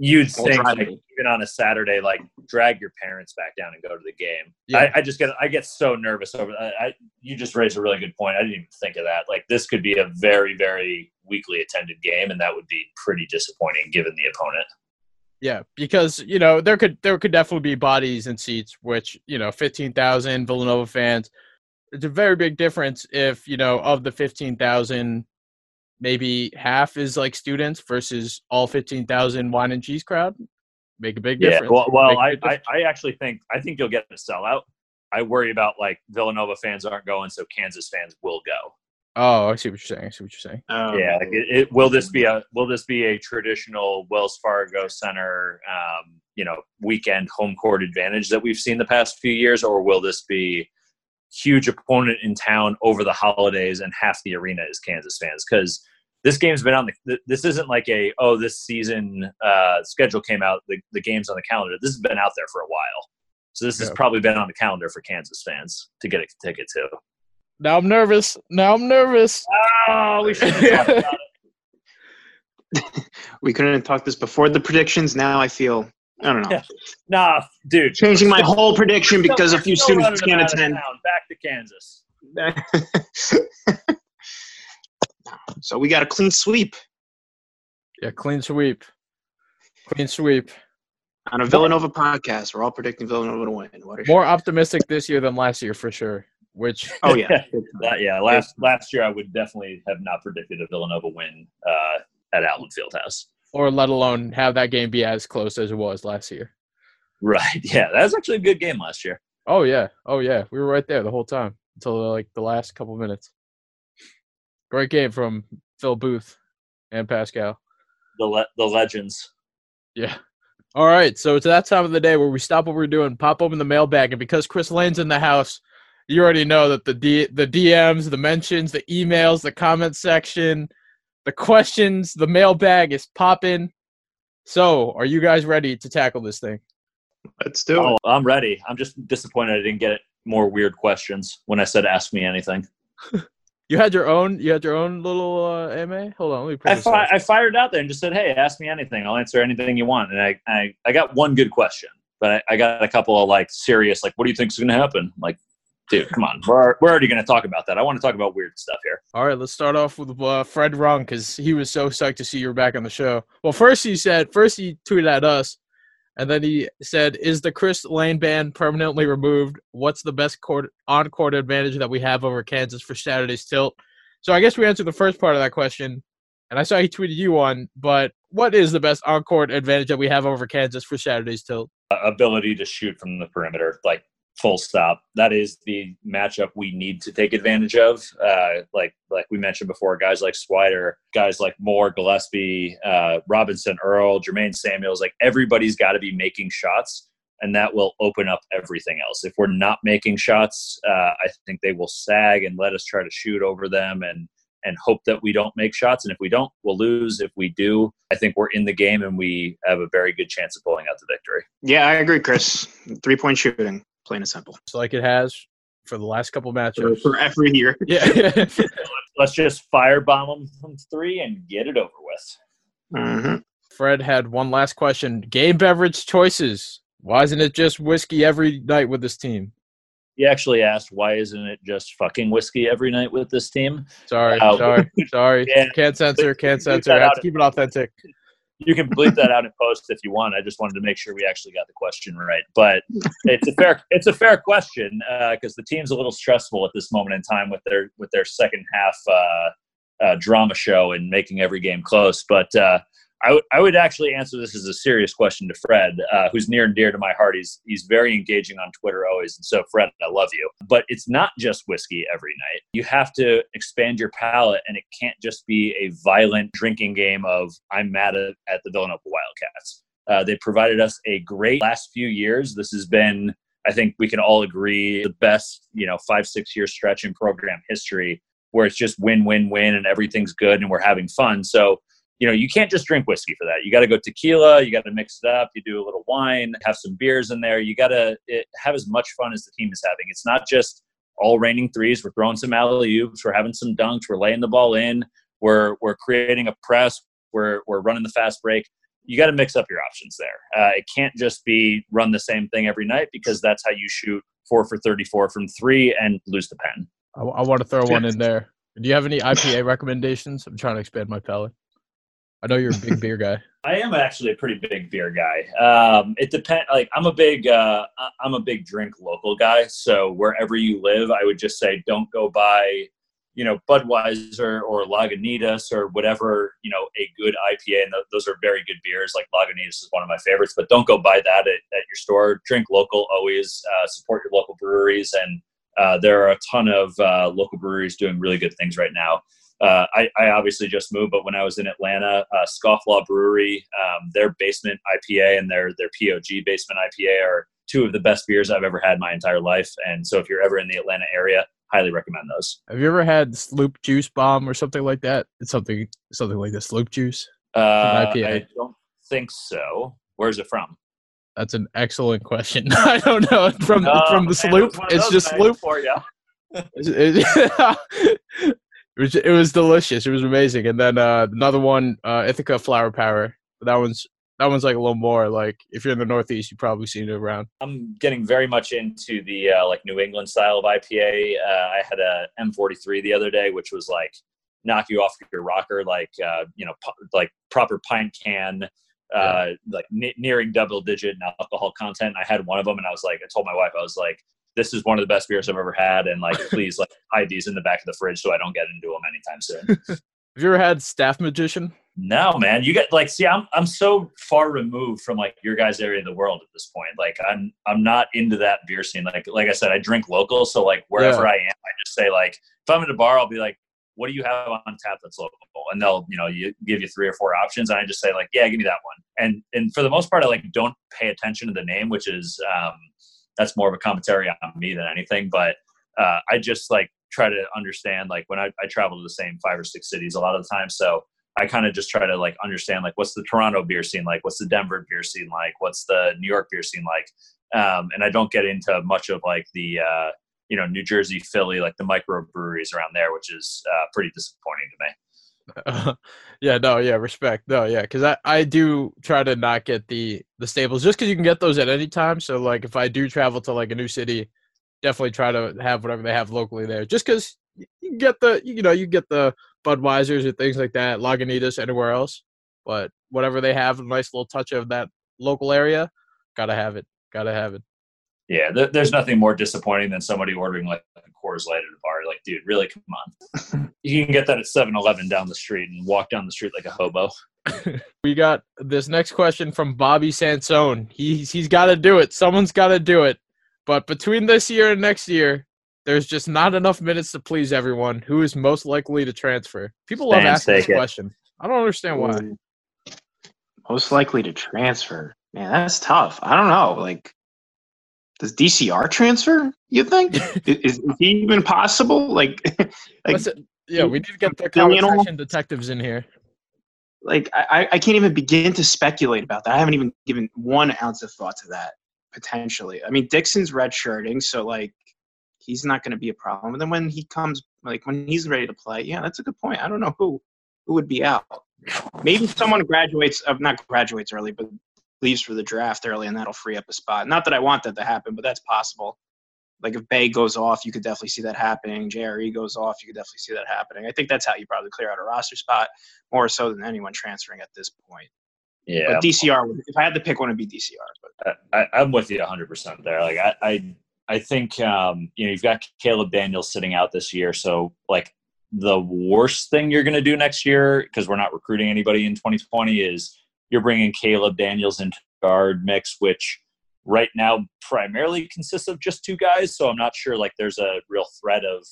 You'd think, like, even on a Saturday, like, drag your parents back down and go to the game. Yeah. I get so nervous over that. You just raised a really good point. I didn't even think of that. Like, this could be a very, very weakly attended game, and that would be pretty disappointing given the opponent. Yeah, because, you know, there could definitely be bodies and seats, which, you know, 15,000 Villanova fans. It's a very big difference if, you know, of the 15,000 – maybe half is like students versus all 15,000 wine and cheese crowd. Make a big difference. Yeah, well I actually think you'll get a sellout. I worry about like Villanova fans aren't going, so Kansas fans will go. Oh, I see what you're saying. Yeah, like it will this be a traditional Wells Fargo Center, you know, weekend home court advantage that we've seen the past few years, or will this be huge opponent in town over the holidays and half the arena is Kansas fans? Because this game's been on the – this isn't like a, oh, this season schedule came out, the game's on the calendar. This has been out there for a while. So this has probably been on the calendar for Kansas fans to get a ticket to. Now I'm nervous. Oh, we should have talked about it. We couldn't talk this before the predictions. Now I feel – I don't know. Yeah. Nah, dude. Changing my whole prediction because a few students can't attend. Back to Kansas. So we got a clean sweep. Yeah, clean sweep. On a Villanova podcast, we're all predicting Villanova to win. More optimistic this year than last year for sure. Which oh yeah, yeah. Last year I would definitely have not predicted a Villanova win at Allen Fieldhouse. Or let alone have that game be as close as it was last year. Right. Yeah. That was actually a good game last year. Oh, yeah. We were right there the whole time until, like, the last couple minutes. Great game from Phil Booth and Pascal. The legends. Yeah. All right. So it's that time of the day where we stop what we're doing, pop open the mailbag, and because Chris Lane's in the house, you already know that the DMs, the mentions, the emails, the comment section – the questions, the mailbag is popping. So, are you guys ready to tackle this thing? Let's do it. Oh, I'm ready. I'm just disappointed I didn't get more weird questions when I said ask me anything. You had your own little AMA? Hold on, let me put this on. I fired out there and just said, hey, ask me anything. I'll answer anything you want. And I got one good question, but I got a couple of like serious, like, what do you think is going to happen? Like, dude, come on. We're already going to talk about that. I want to talk about weird stuff here. All right, let's start off with Fred Rung because he was so psyched to see you were back on the show. Well, first he tweeted at us And then he said, is the Chris Lane ban permanently removed? What's the best on-court advantage that we have over Kansas for Saturday's tilt? So I guess we answered the first part of that question, and I saw he tweeted you one, but what is the best on-court advantage that we have over Kansas for Saturday's tilt? Ability to shoot from the perimeter, like full stop. That is the matchup we need to take advantage of. Like we mentioned before, guys like Swider, guys like Moore, Gillespie, Robinson Earl, Jermaine Samuels, like everybody's got to be making shots, and that will open up everything else. If we're not making shots, I think they will sag and let us try to shoot over them and hope that we don't make shots. And if we don't, we'll lose. If we do, I think we're in the game and we have a very good chance of pulling out the victory. Yeah, I agree, Chris. Three-point shooting, plain and simple. Just like it has for the last couple matchups. For every year. Yeah. Let's just firebomb them from three and get it over with. Mm-hmm. Fred had one last question. Game beverage choices. Why isn't it just whiskey every night with this team? He actually asked, why isn't it just fucking whiskey every night with this team? Sorry. Yeah. Can't censor. I have to keep it authentic. You can bleep that out in post if you want. I just wanted to make sure we actually got the question right. But it's a fair question because the team's a little stressful at this moment in time with their second half drama show and making every game close. But I would actually answer this as a serious question to Fred, who's near and dear to my heart. He's very engaging on Twitter always. And so, Fred, I love you. But it's not just whiskey every night. You have to expand your palate, and it can't just be a violent drinking game of I'm mad at the Villanova Wildcats. They provided us a great last few years. This has been, I think we can all agree, the best 5-6 year stretch in program history where it's just win, win, win, and everything's good and we're having fun. So, you can't just drink whiskey for that. You got to go tequila. You got to mix it up. You do a little wine, have some beers in there. You got to have as much fun as the team is having. It's not just all raining threes. We're throwing some alley-oops. We're having some dunks. We're laying the ball in. We're creating a press. We're running the fast break. You got to mix up your options there. It can't just be run the same thing every night because that's how you shoot 4 for 34 from three and lose the pen. I want to throw one in there. Do you have any IPA recommendations? I'm trying to expand my palate. I know you're a big beer guy. I am actually a pretty big beer guy. It depends. Like I'm a big drink local guy. So wherever you live, I would just say don't go buy, Budweiser or Lagunitas or whatever. A good IPA, and those are very good beers. Like Lagunitas is one of my favorites, but don't go buy that at your store. Drink local always. Support your local breweries, and there are a ton of local breweries doing really good things right now. I obviously just moved, but when I was in Atlanta, Scofflaw Brewery, their basement IPA and their POG basement IPA are two of the best beers I've ever had my entire life. And so if you're ever in the Atlanta area, highly recommend those. Have you ever had Sloop Juice Bomb or something like that? It's something like the Sloop Juice. IPA. I don't think so. Where's it from? That's an excellent question. I don't know. From the Sloop. It's just Sloop. For you. It was delicious. It was amazing. And then another one, Ithaca Flower Power. That one's like a little more like if you're in the Northeast, you've probably seen it around. I'm getting very much into the like New England style of IPA. I had a M43 the other day, which was like knock you off your rocker, like like proper pint can, yeah. Like nearing double digit in alcohol content. I had one of them, and I was like, I told my wife, I was like, this is one of the best beers I've ever had, and please hide these in the back of the fridge so I don't get into them anytime soon. Have you ever had Staff Magician? No, man. You get I'm so far removed from your guys' area of the world at this point. I'm not into that beer scene. Like I said, I drink local, so wherever I am, I just say if I'm at a bar, I'll be like, what do you have on tap that's local? And they'll you give you 3 or 4 options, and I just say yeah, give me that one. And for the most part, I don't pay attention to the name, which is that's more of a commentary on me than anything, but I just try to understand when I travel to the same 5 or 6 cities a lot of the time, so I kind of just try to understand what's the Toronto beer scene like, what's the Denver beer scene like, what's the New York beer scene like, and I don't get into much of the New Jersey, Philly, the microbreweries around there, which is pretty disappointing to me. Because I do try to not get the staples just because you can get those at any time, so if I do travel to a new city, definitely try to have whatever they have locally there, just because you can get the Budweisers or things like that, Lagunitas, anywhere else, but whatever they have, a nice little touch of that local area, Gotta have it. Gotta have it. Yeah, there's nothing more disappointing than somebody ordering like a Coors Light at a bar. Like, dude, really, come on. You can get that at 7-Eleven down the street and walk down the street like a hobo. We got this next question from Bobby Sansone. He's got to do it. Someone's got to do it. But between this year and next year, there's just not enough minutes to please everyone. Who is most likely to transfer? People love asking this question. I don't understand why. Most likely to transfer. Man, that's tough. I don't know. Like, does DCR transfer, you think? Is he even possible? Yeah, we need to get the conversation detectives in here. Like, I can't even begin to speculate about that. I haven't even given 1 ounce of thought to that, potentially. I mean, Dixon's redshirting, so, like, he's not going to be a problem. And then when he comes, like, when he's ready to play, yeah, that's a good point. I don't know who would be out. Maybe someone not graduates early, but leaves for the draft early, and that'll free up a spot. Not that I want that to happen, but that's possible. Like, if Bay goes off, you could definitely see that happening. JRE goes off, you could definitely see that happening. I think that's how you probably clear out a roster spot, more so than anyone transferring at this point. Yeah. But DCR, if I had to pick one, it would be DCR. But I'm with you 100% there. Like, I think, you've got Caleb Daniels sitting out this year. So, like, the worst thing you're going to do next year, because we're not recruiting anybody in 2020, is you're bringing Caleb Daniels into guard mix, which right now primarily consists of just two guys. So I'm not sure, like, there's a real threat of,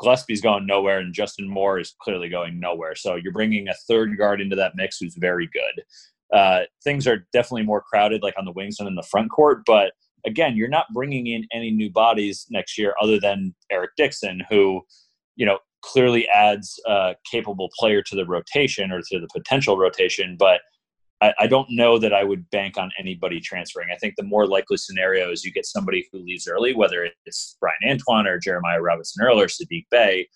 Gillespie's going nowhere and Justin Moore is clearly going nowhere. So you're bringing a third guard into that mix who's very good. Things are definitely more crowded, like on the wings and in the front court. But again, you're not bringing in any new bodies next year other than Eric Dixon, who, clearly adds a capable player to the rotation or to the potential rotation. But I don't know that I would bank on anybody transferring. I think the more likely scenario is you get somebody who leaves early, whether it's Brian Antoine or Jeremiah Robinson Earl or Saddiq Bey,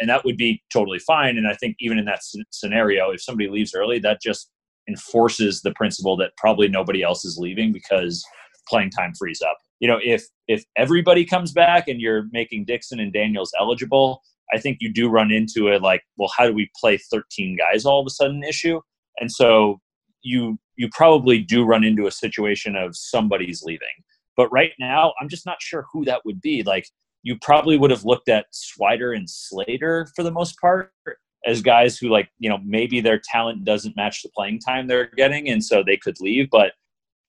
and that would be totally fine. And I think even in that scenario, if somebody leaves early, that just enforces the principle that probably nobody else is leaving because playing time frees up. If everybody comes back and you're making Dixon and Daniels eligible, I think you do run into a how do we play 13 guys all of a sudden issue? And so you probably do run into a situation of somebody's leaving. But right now, I'm just not sure who that would be. Like, you probably would have looked at Swider and Slater for the most part as guys who, maybe their talent doesn't match the playing time they're getting, and so they could leave. But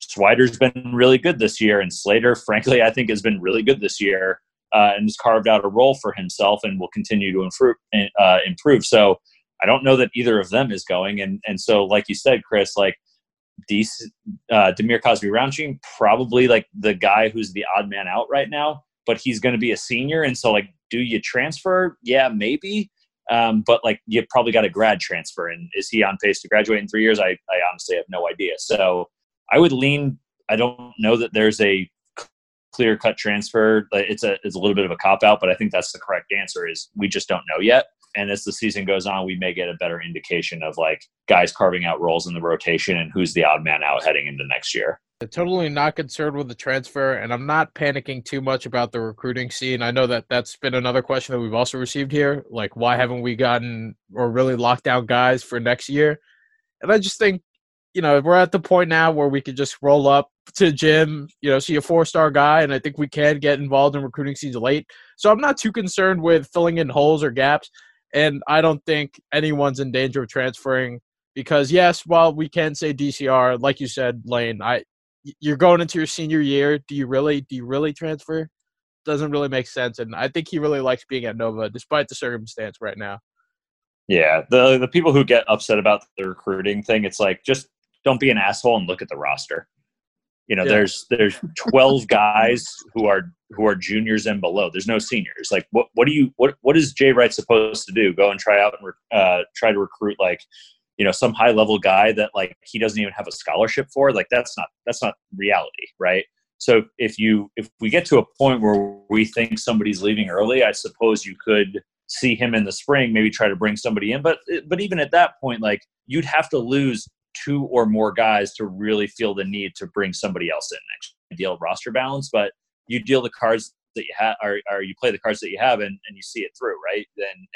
Swider's been really good this year, and Slater, frankly, I think has been really good this year and has carved out a role for himself and will continue to improve. So I don't know that either of them is going. And so, like you said, Chris, Demir Cosby-Roundtree, probably the guy who's the odd man out right now, but he's going to be a senior. And so, do you transfer? Yeah, maybe. But you probably got a grad transfer. And is he on pace to graduate in 3 years? I honestly have no idea. So I would lean, I don't know that there's a clear-cut transfer. It's a little bit of a cop-out, but I think that's the correct answer is we just don't know yet. And as the season goes on, we may get a better indication of guys carving out roles in the rotation and who's the odd man out heading into next year. I'm totally not concerned with the transfer, and I'm not panicking too much about the recruiting scene. I know that that's been another question that we've also received here. Why haven't we gotten or really locked down guys for next year? And I just think, we're at the point now where we could just roll up to gym, see a 4-star guy, and I think we can get involved in recruiting season late. So I'm not too concerned with filling in holes or gaps. And I don't think anyone's in danger of transferring because, yes, while we can say DCR, like you said, Lane, you're going into your senior year. Do you really transfer? Doesn't really make sense. And I think he really likes being at Nova despite the circumstance right now. Yeah, the people who get upset about the recruiting thing, it's just don't be an asshole and look at the roster. There's 12 guys who are juniors and below. There's no seniors. What is Jay Wright supposed to do? Go and try out and try to recruit some high level guy that he doesn't even have a scholarship for? That's not reality, right? So if we get to a point where we think somebody's leaving early, I suppose you could see him in the spring, maybe try to bring somebody in. But even at that point, you'd have to lose 2 or more guys to really feel the need to bring somebody else in next. Ideal roster balance, but you deal the cards that you have, or you play the cards that you have, and you see it through, right?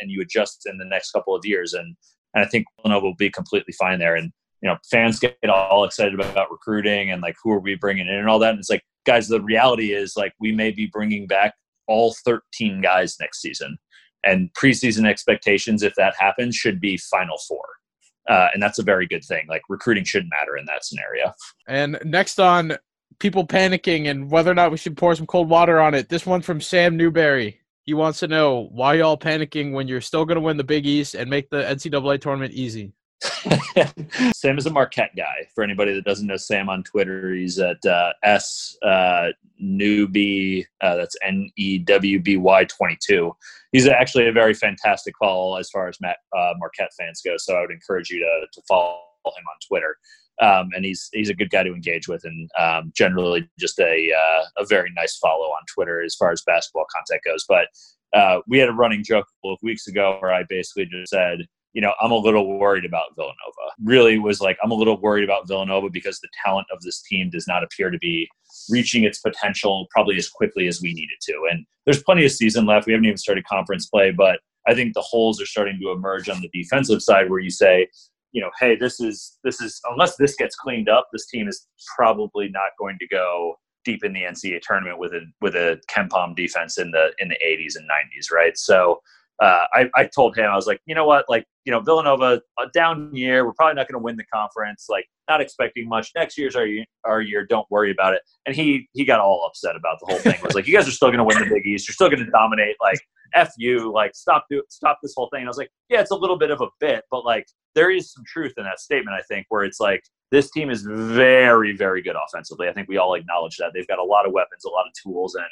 And you adjust in the next couple of years, and I think Villanova will be completely fine there. And you know, fans get all excited about recruiting and like, who are we bringing in and all that. And it's like, guys, the reality is like, we may be bringing back all 13 guys next season, and preseason expectations, if that happens, should be Final Four. And that's a very good thing. Like, recruiting shouldn't matter in that scenario. And next on people panicking and whether or not we should pour some cold water on it. This one from Sam Newberry. He wants to know why y'all panicking when you're still going to win the Big East and make the NCAA tournament easy. Sam is a Marquette guy. For anybody that doesn't know Sam on Twitter, he's at Newby. That's NEWBY22. He's actually a very fantastic follow as far as Marquette fans go. So I would encourage you to follow him on Twitter. And he's a good guy to engage with, and generally just a very nice follow on Twitter as far as basketball content goes. But we had a running joke a couple of weeks ago where I basically just said, you know, I'm a little worried about Villanova. Really was like, I'm a little worried about Villanova because the talent of this team does not appear to be reaching its potential probably as quickly as we need it to. And there's plenty of season left. We haven't even started conference play, but I think the holes are starting to emerge on the defensive side where you say, you know, hey, this is unless this gets cleaned up, this team is probably not going to go deep in the NCAA tournament with a KenPom defense in the 80s and 90s, right? So I told him, I was like, you know what, like, you know, Villanova, a down year, we're probably not going to win the conference, like, not expecting much. Next year's our year, don't worry about it. And he got all upset about the whole thing. Was like, you guys are still going to win the Big East, you're still going to dominate, like, F you, like, stop this whole thing. And I was like, yeah, it's a little bit of a bit, but like, there is some truth in that statement, I think, where it's like, this team is very, very good offensively. I think we all acknowledge that. They've got a lot of weapons, a lot of tools, and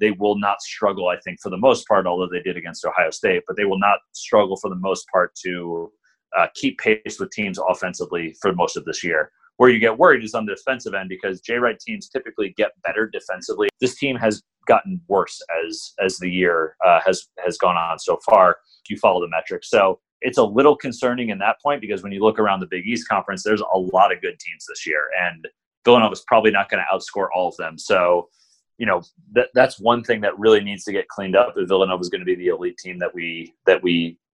they will not struggle, I think, for the most part, although they did against Ohio State, but they will not struggle for the most part to keep pace with teams offensively for most of this year. Where you get worried is on the defensive end, because Jay Wright teams typically get better defensively. This team has gotten worse as the year has gone on so far, if you follow the metrics. So it's a little concerning in that point, because when you look around the Big East Conference, there's a lot of good teams this year, and Villanova's probably not going to outscore all of them. So, you know, that's one thing that really needs to get cleaned up if Villanova's going to be the elite team that we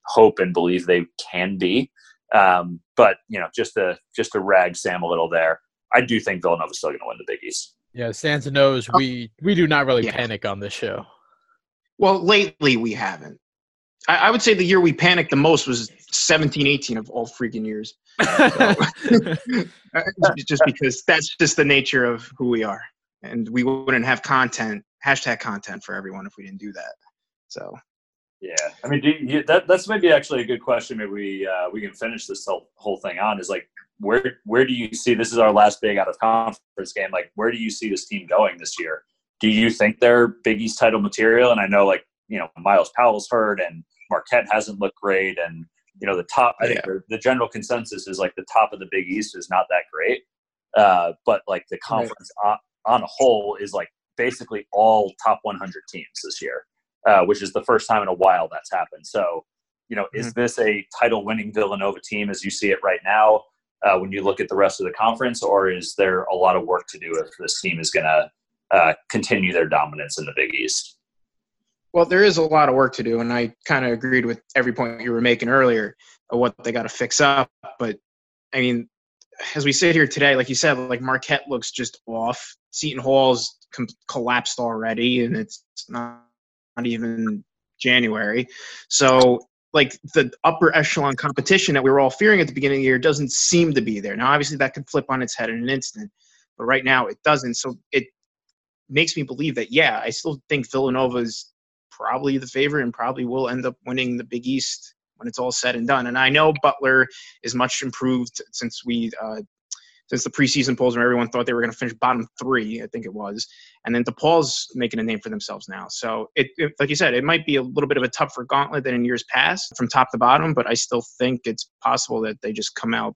hope and believe they can be. But, you know, just to rag Sam a little there, I do think Villanova's still going to win the Big East. Yeah, Sansa knows we do not really panic on this show. Well, lately we haven't. I would say the year we panicked the most was 17-18 of all freaking years. So, just because that's just the nature of who we are. And we wouldn't have content, #content for everyone if we didn't do that. So, yeah. I mean, that's maybe actually a good question. Maybe we can finish this whole thing on is like, where do you see – this is our last big out-of-conference game. Like, where do you see this team going this year? Do you think they're Big East title material? And I know, like, you know, Miles Powell's hurt and Marquette hasn't looked great. And, you know, I think the general consensus is like the top of the Big East is not that great. But like the conference on a whole is like basically all top 100 teams this year, which is the first time in a while that's happened. So, you know, is this a title winning Villanova team as you see it right now when you look at the rest of the conference, or is there a lot of work to do if this team is going to continue their dominance in the Big East? Well, there is a lot of work to do, and I kind of agreed with every point you were making earlier of what they got to fix up. But, I mean, as we sit here today, like you said, like Marquette looks just off. Seton Hall's collapsed already, and it's not even January. So, like, the upper echelon competition that we were all fearing at the beginning of the year doesn't seem to be there. Now, obviously, that could flip on its head in an instant, but right now it doesn't. So it makes me believe that, yeah, I still think Villanova's probably the favorite and probably will end up winning the Big East when it's all said and done. And I know Butler is much improved since the preseason polls where everyone thought they were going to finish bottom three, I think it was. And then DePaul's making a name for themselves now. So, it like you said, it might be a little bit of a tougher gauntlet than in years past from top to bottom, but I still think it's possible that they just come out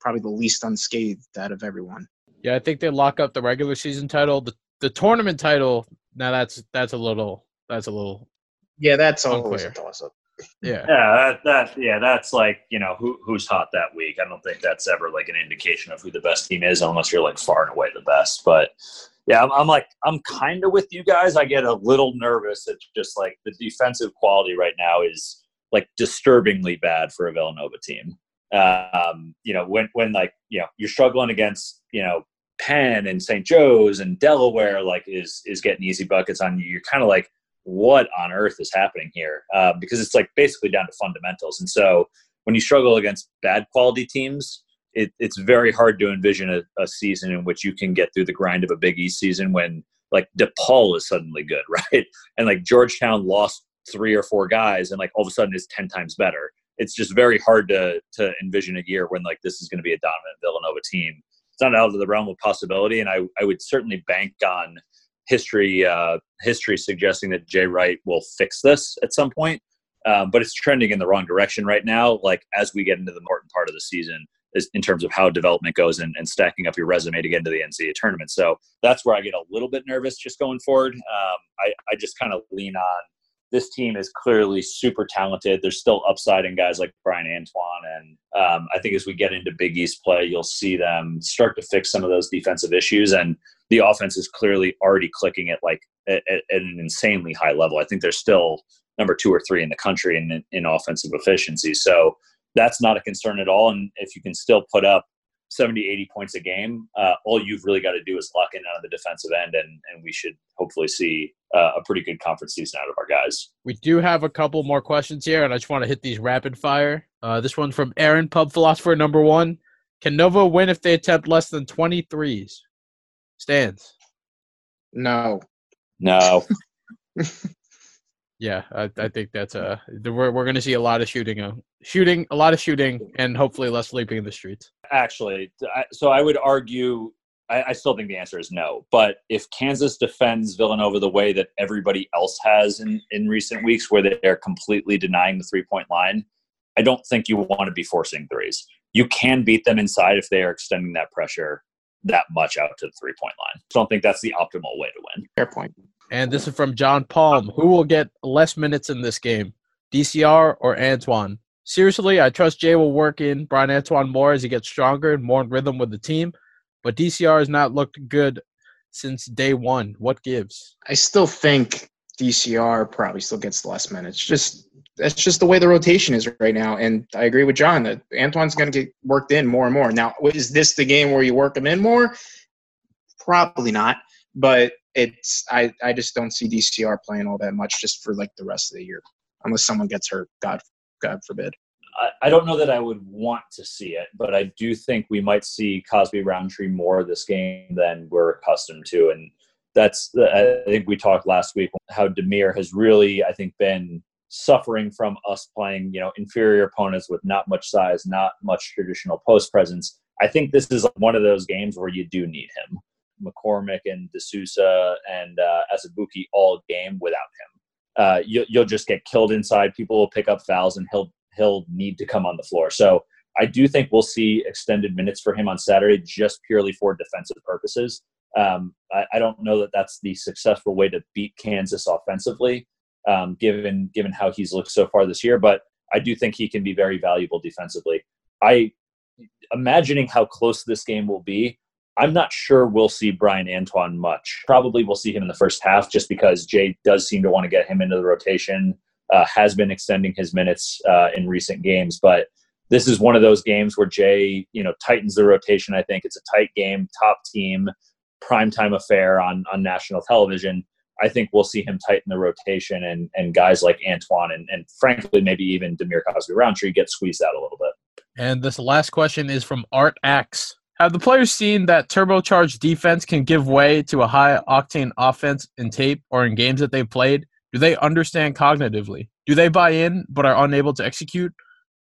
probably the least unscathed out of everyone. Yeah, I think they lock up the regular season title. The tournament title, now that's a little. Yeah, that's always a toss-up. Yeah. That's like, you know, who's hot that week. I don't think that's ever like an indication of who the best team is, unless you're like far and away the best. But yeah, I'm kind of with you guys. I get a little nervous. It's just like the defensive quality right now is like disturbingly bad for a Villanova team. when like, you're struggling against, Penn and St. Joe's and Delaware, like is getting easy buckets on you. You're kind of like, what on earth is happening here? Because it's like basically down to fundamentals. And so when you struggle against bad quality teams, it's very hard to envision a season in which you can get through the grind of a Big East season when like DePaul is suddenly good, right? And like Georgetown lost 3 or 4 guys and like all of a sudden it's 10 times better. It's just very hard to envision a year when like this is going to be a dominant Villanova team. It's not out of the realm of possibility, and I would certainly bank on history suggesting that Jay Wright will fix this at some point. But it's trending in the wrong direction right now, like as we get into the important part of the season in terms of how development goes and stacking up your resume to get into the NCAA tournament. So that's where I get a little bit nervous just going forward. I just kind of lean on this team is clearly super talented. There's still upside in guys like Brian Antoine. And I think as we get into Big East play, you'll see them start to fix some of those defensive issues. And the offense is clearly already clicking at like at an insanely high level. I think they're still number 2 or 3 in the country in offensive efficiency. So that's not a concern at all. And if you can still put up 70, 80 points a game, all you've really got to do is lock in on the defensive end, and we should hopefully see a pretty good conference season out of our guys. We do have a couple more questions here, and I just want to hit these rapid fire. This one's from Aaron, Pub Philosopher number 1. Can Nova win if they attempt less than 20 threes? Stands. No. Yeah, I think that's we're going to see a lot of shooting, and hopefully less sleeping in the streets. Actually, so I would argue, I still think the answer is no. But if Kansas defends Villanova the way that everybody else has in recent weeks, where they are completely denying the three-point line, I don't think you want to be forcing threes. You can beat them inside if they are extending that pressure that much out to the three-point line. I don't think that's the optimal way to win. Fair point. And this is from John Palm. Who will get less minutes in this game, DCR or Antoine? Seriously, I trust Jay will work in Brian Antoine more as he gets stronger and more in rhythm with the team, but DCR has not looked good since day one. What gives? I still think DCR probably still gets less minutes. That's just the way the rotation is right now, and I agree with John that Antoine's going to get worked in more and more. Now, is this the game where you work him in more? Probably not, but I just don't see DCR playing all that much just for like the rest of the year, unless someone gets hurt. God forbid. I don't know that I would want to see it, but I do think we might see Cosby Roundtree more this game than we're accustomed to, and that's I think we talked last week how Demir has really been suffering from us playing inferior opponents with not much size, not much traditional post presence. I think this is one of those games where you do need him. McCormick and De Sousa and Azubuike all game without him. You'll just get killed inside. People will pick up fouls, and he'll need to come on the floor. So I do think we'll see extended minutes for him on Saturday just purely for defensive purposes. I don't know that that's the successful way to beat Kansas offensively, given how he's looked so far this year. But I do think he can be very valuable defensively. Imagining how close this game will be, I'm not sure we'll see Brian Antoine much. Probably we'll see him in the first half just because Jay does seem to want to get him into the rotation, has been extending his minutes in recent games. But this is one of those games where Jay, tightens the rotation. I think it's a tight game, top team, primetime affair on national television. I think we'll see him tighten the rotation and guys like Antoine and frankly, maybe even Demir Cosby Roundtree get squeezed out a little bit. And this last question is from Art Axe. Have the players seen that turbocharged defense can give way to a high-octane offense in tape or in games that they've played? Do they understand cognitively? Do they buy in but are unable to execute?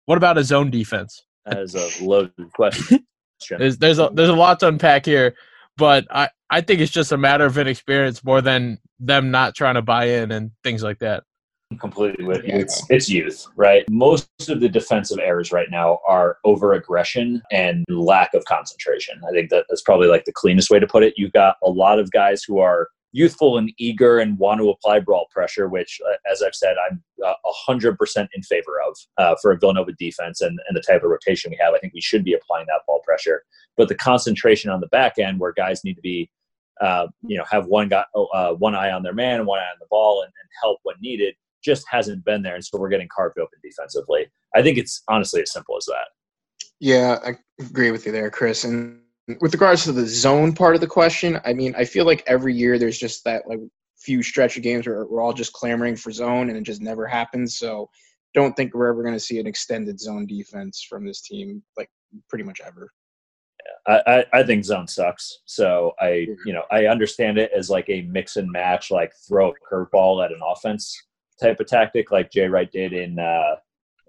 What about a zone defense? That is a loaded question. There's a lot to unpack here, but I think it's just a matter of inexperience more than them not trying to buy in and things like that. I'm completely with you. It's youth, right? Most of the defensive errors right now are over-aggression and lack of concentration. I think that's probably like the cleanest way to put it. You've got a lot of guys who are youthful and eager and want to apply brawl pressure, which, as I've said, I'm 100% in favor of for a Villanova defense and the type of rotation we have. I think we should be applying that ball pressure. But the concentration on the back end where guys need to be, have one eye on their man and one eye on the ball and help when needed, just hasn't been there, and so we're getting carved open defensively. I think it's honestly as simple as that. Yeah, I agree with you there, Chris. And with regards to the zone part of the question, I mean, I feel like every year there's just that like few stretch of games where we're all just clamoring for zone and it just never happens. So don't think we're ever going to see an extended zone defense from this team, like pretty much ever. I think zone sucks. So I understand it as like a mix and match, like throw a curveball at an offense type of tactic like Jay Wright did in the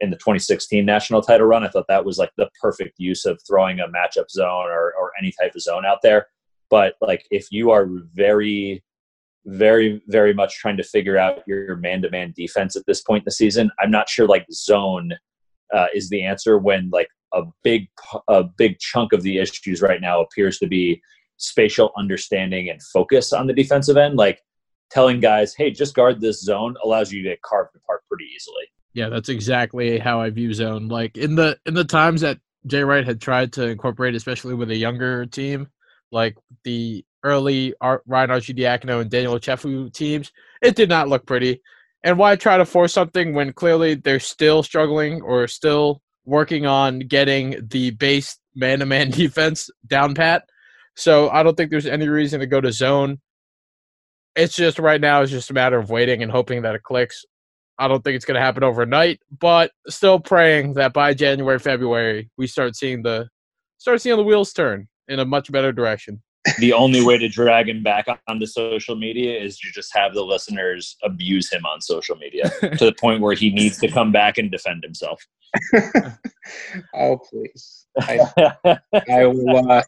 2016 national title run. I thought that was like the perfect use of throwing a matchup zone or any type of zone out there. But like, if you are very, very, very much trying to figure out your man-to-man defense at this point in the season, I'm not sure like zone is the answer when like a big chunk of the issues right now appears to be spatial understanding and focus on the defensive end. Like telling guys, hey, just guard this zone allows you to get carved apart pretty easily. Yeah, that's exactly how I view zone. Like in the times that Jay Wright had tried to incorporate, especially with a younger team, like the early Ryan Arcidiacono and Daniel Chefu teams, it did not look pretty. And why try to force something when clearly they're still struggling or still working on getting the base man-to-man defense down pat? So I don't think there's any reason to go to zone. It's just right now it's just a matter of waiting and hoping that it clicks. I don't think it's going to happen overnight, but still praying that by January, February, we start seeing the wheels turn in a much better direction. The only way to drag him back onto social media is to just have the listeners abuse him on social media to the point where he needs to come back and defend himself. Oh, please. I will.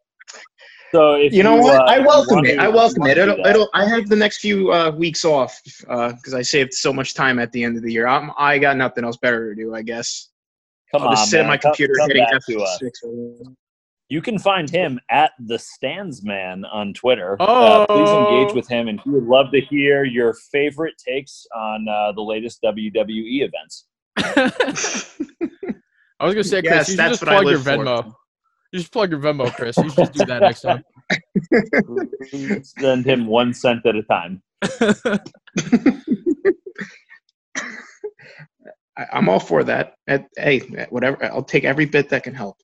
So if you know what? I welcome it. I have the next few weeks off because I saved so much time at the end of the year. I got nothing else better to do, I guess. I'll just sit at my computer hitting F6. You can find him at The Standsman on Twitter. Oh. Please engage with him, and he would love to hear your favorite takes on the latest WWE events. I was going to say, Chris, yes, you just plug your Venmo. You just plug your Venmo, Chris. You should do that next time. Send him 1 cent at a time. I'm all for that. Hey, whatever. I'll take every bit that can help.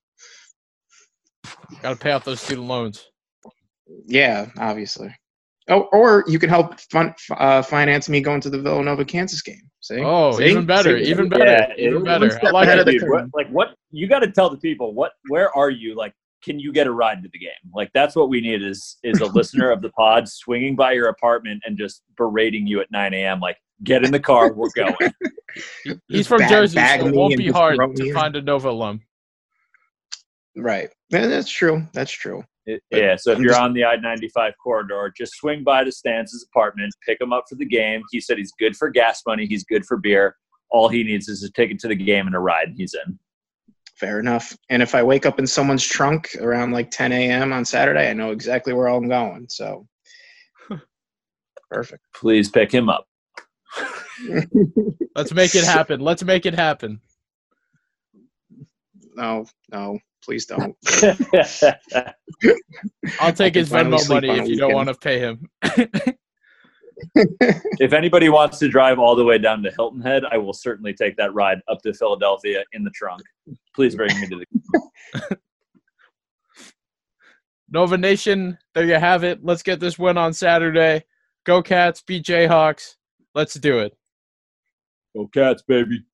Got to pay off those student loans. Yeah, obviously. Oh, or you can help finance me going to the Villanova Kansas game. See? Oh, see? Even better. Yeah, even better. I like that, dude. What you got to tell the people? Where are you? Like, can you get a ride to the game? Like, that's what we need is a listener of the pod swinging by your apartment and just berating you at 9 a.m. Like, get in the car, we're going. He's from Jersey, so it won't be hard to find a Nova alum. Right. Yeah, that's true. That's true. So if you're on the I-95 corridor, just swing by to Stan's apartment, pick him up for the game. He said he's good for gas money. He's good for beer. All he needs is a ticket to the game and a ride. He's in. Fair enough. And if I wake up in someone's trunk around like 10 a.m. on Saturday, I know exactly where I'm going. So perfect. Please pick him up. Let's make it happen. No. Please don't. I'll take his Venmo money if you don't want to pay him. If anybody wants to drive all the way down to Hilton Head, I will certainly take that ride up to Philadelphia in the trunk. Please bring me to the Nova Nation, there you have it. Let's get this win on Saturday. Go Cats, beat Jayhawks. Let's do it. Go Cats, baby.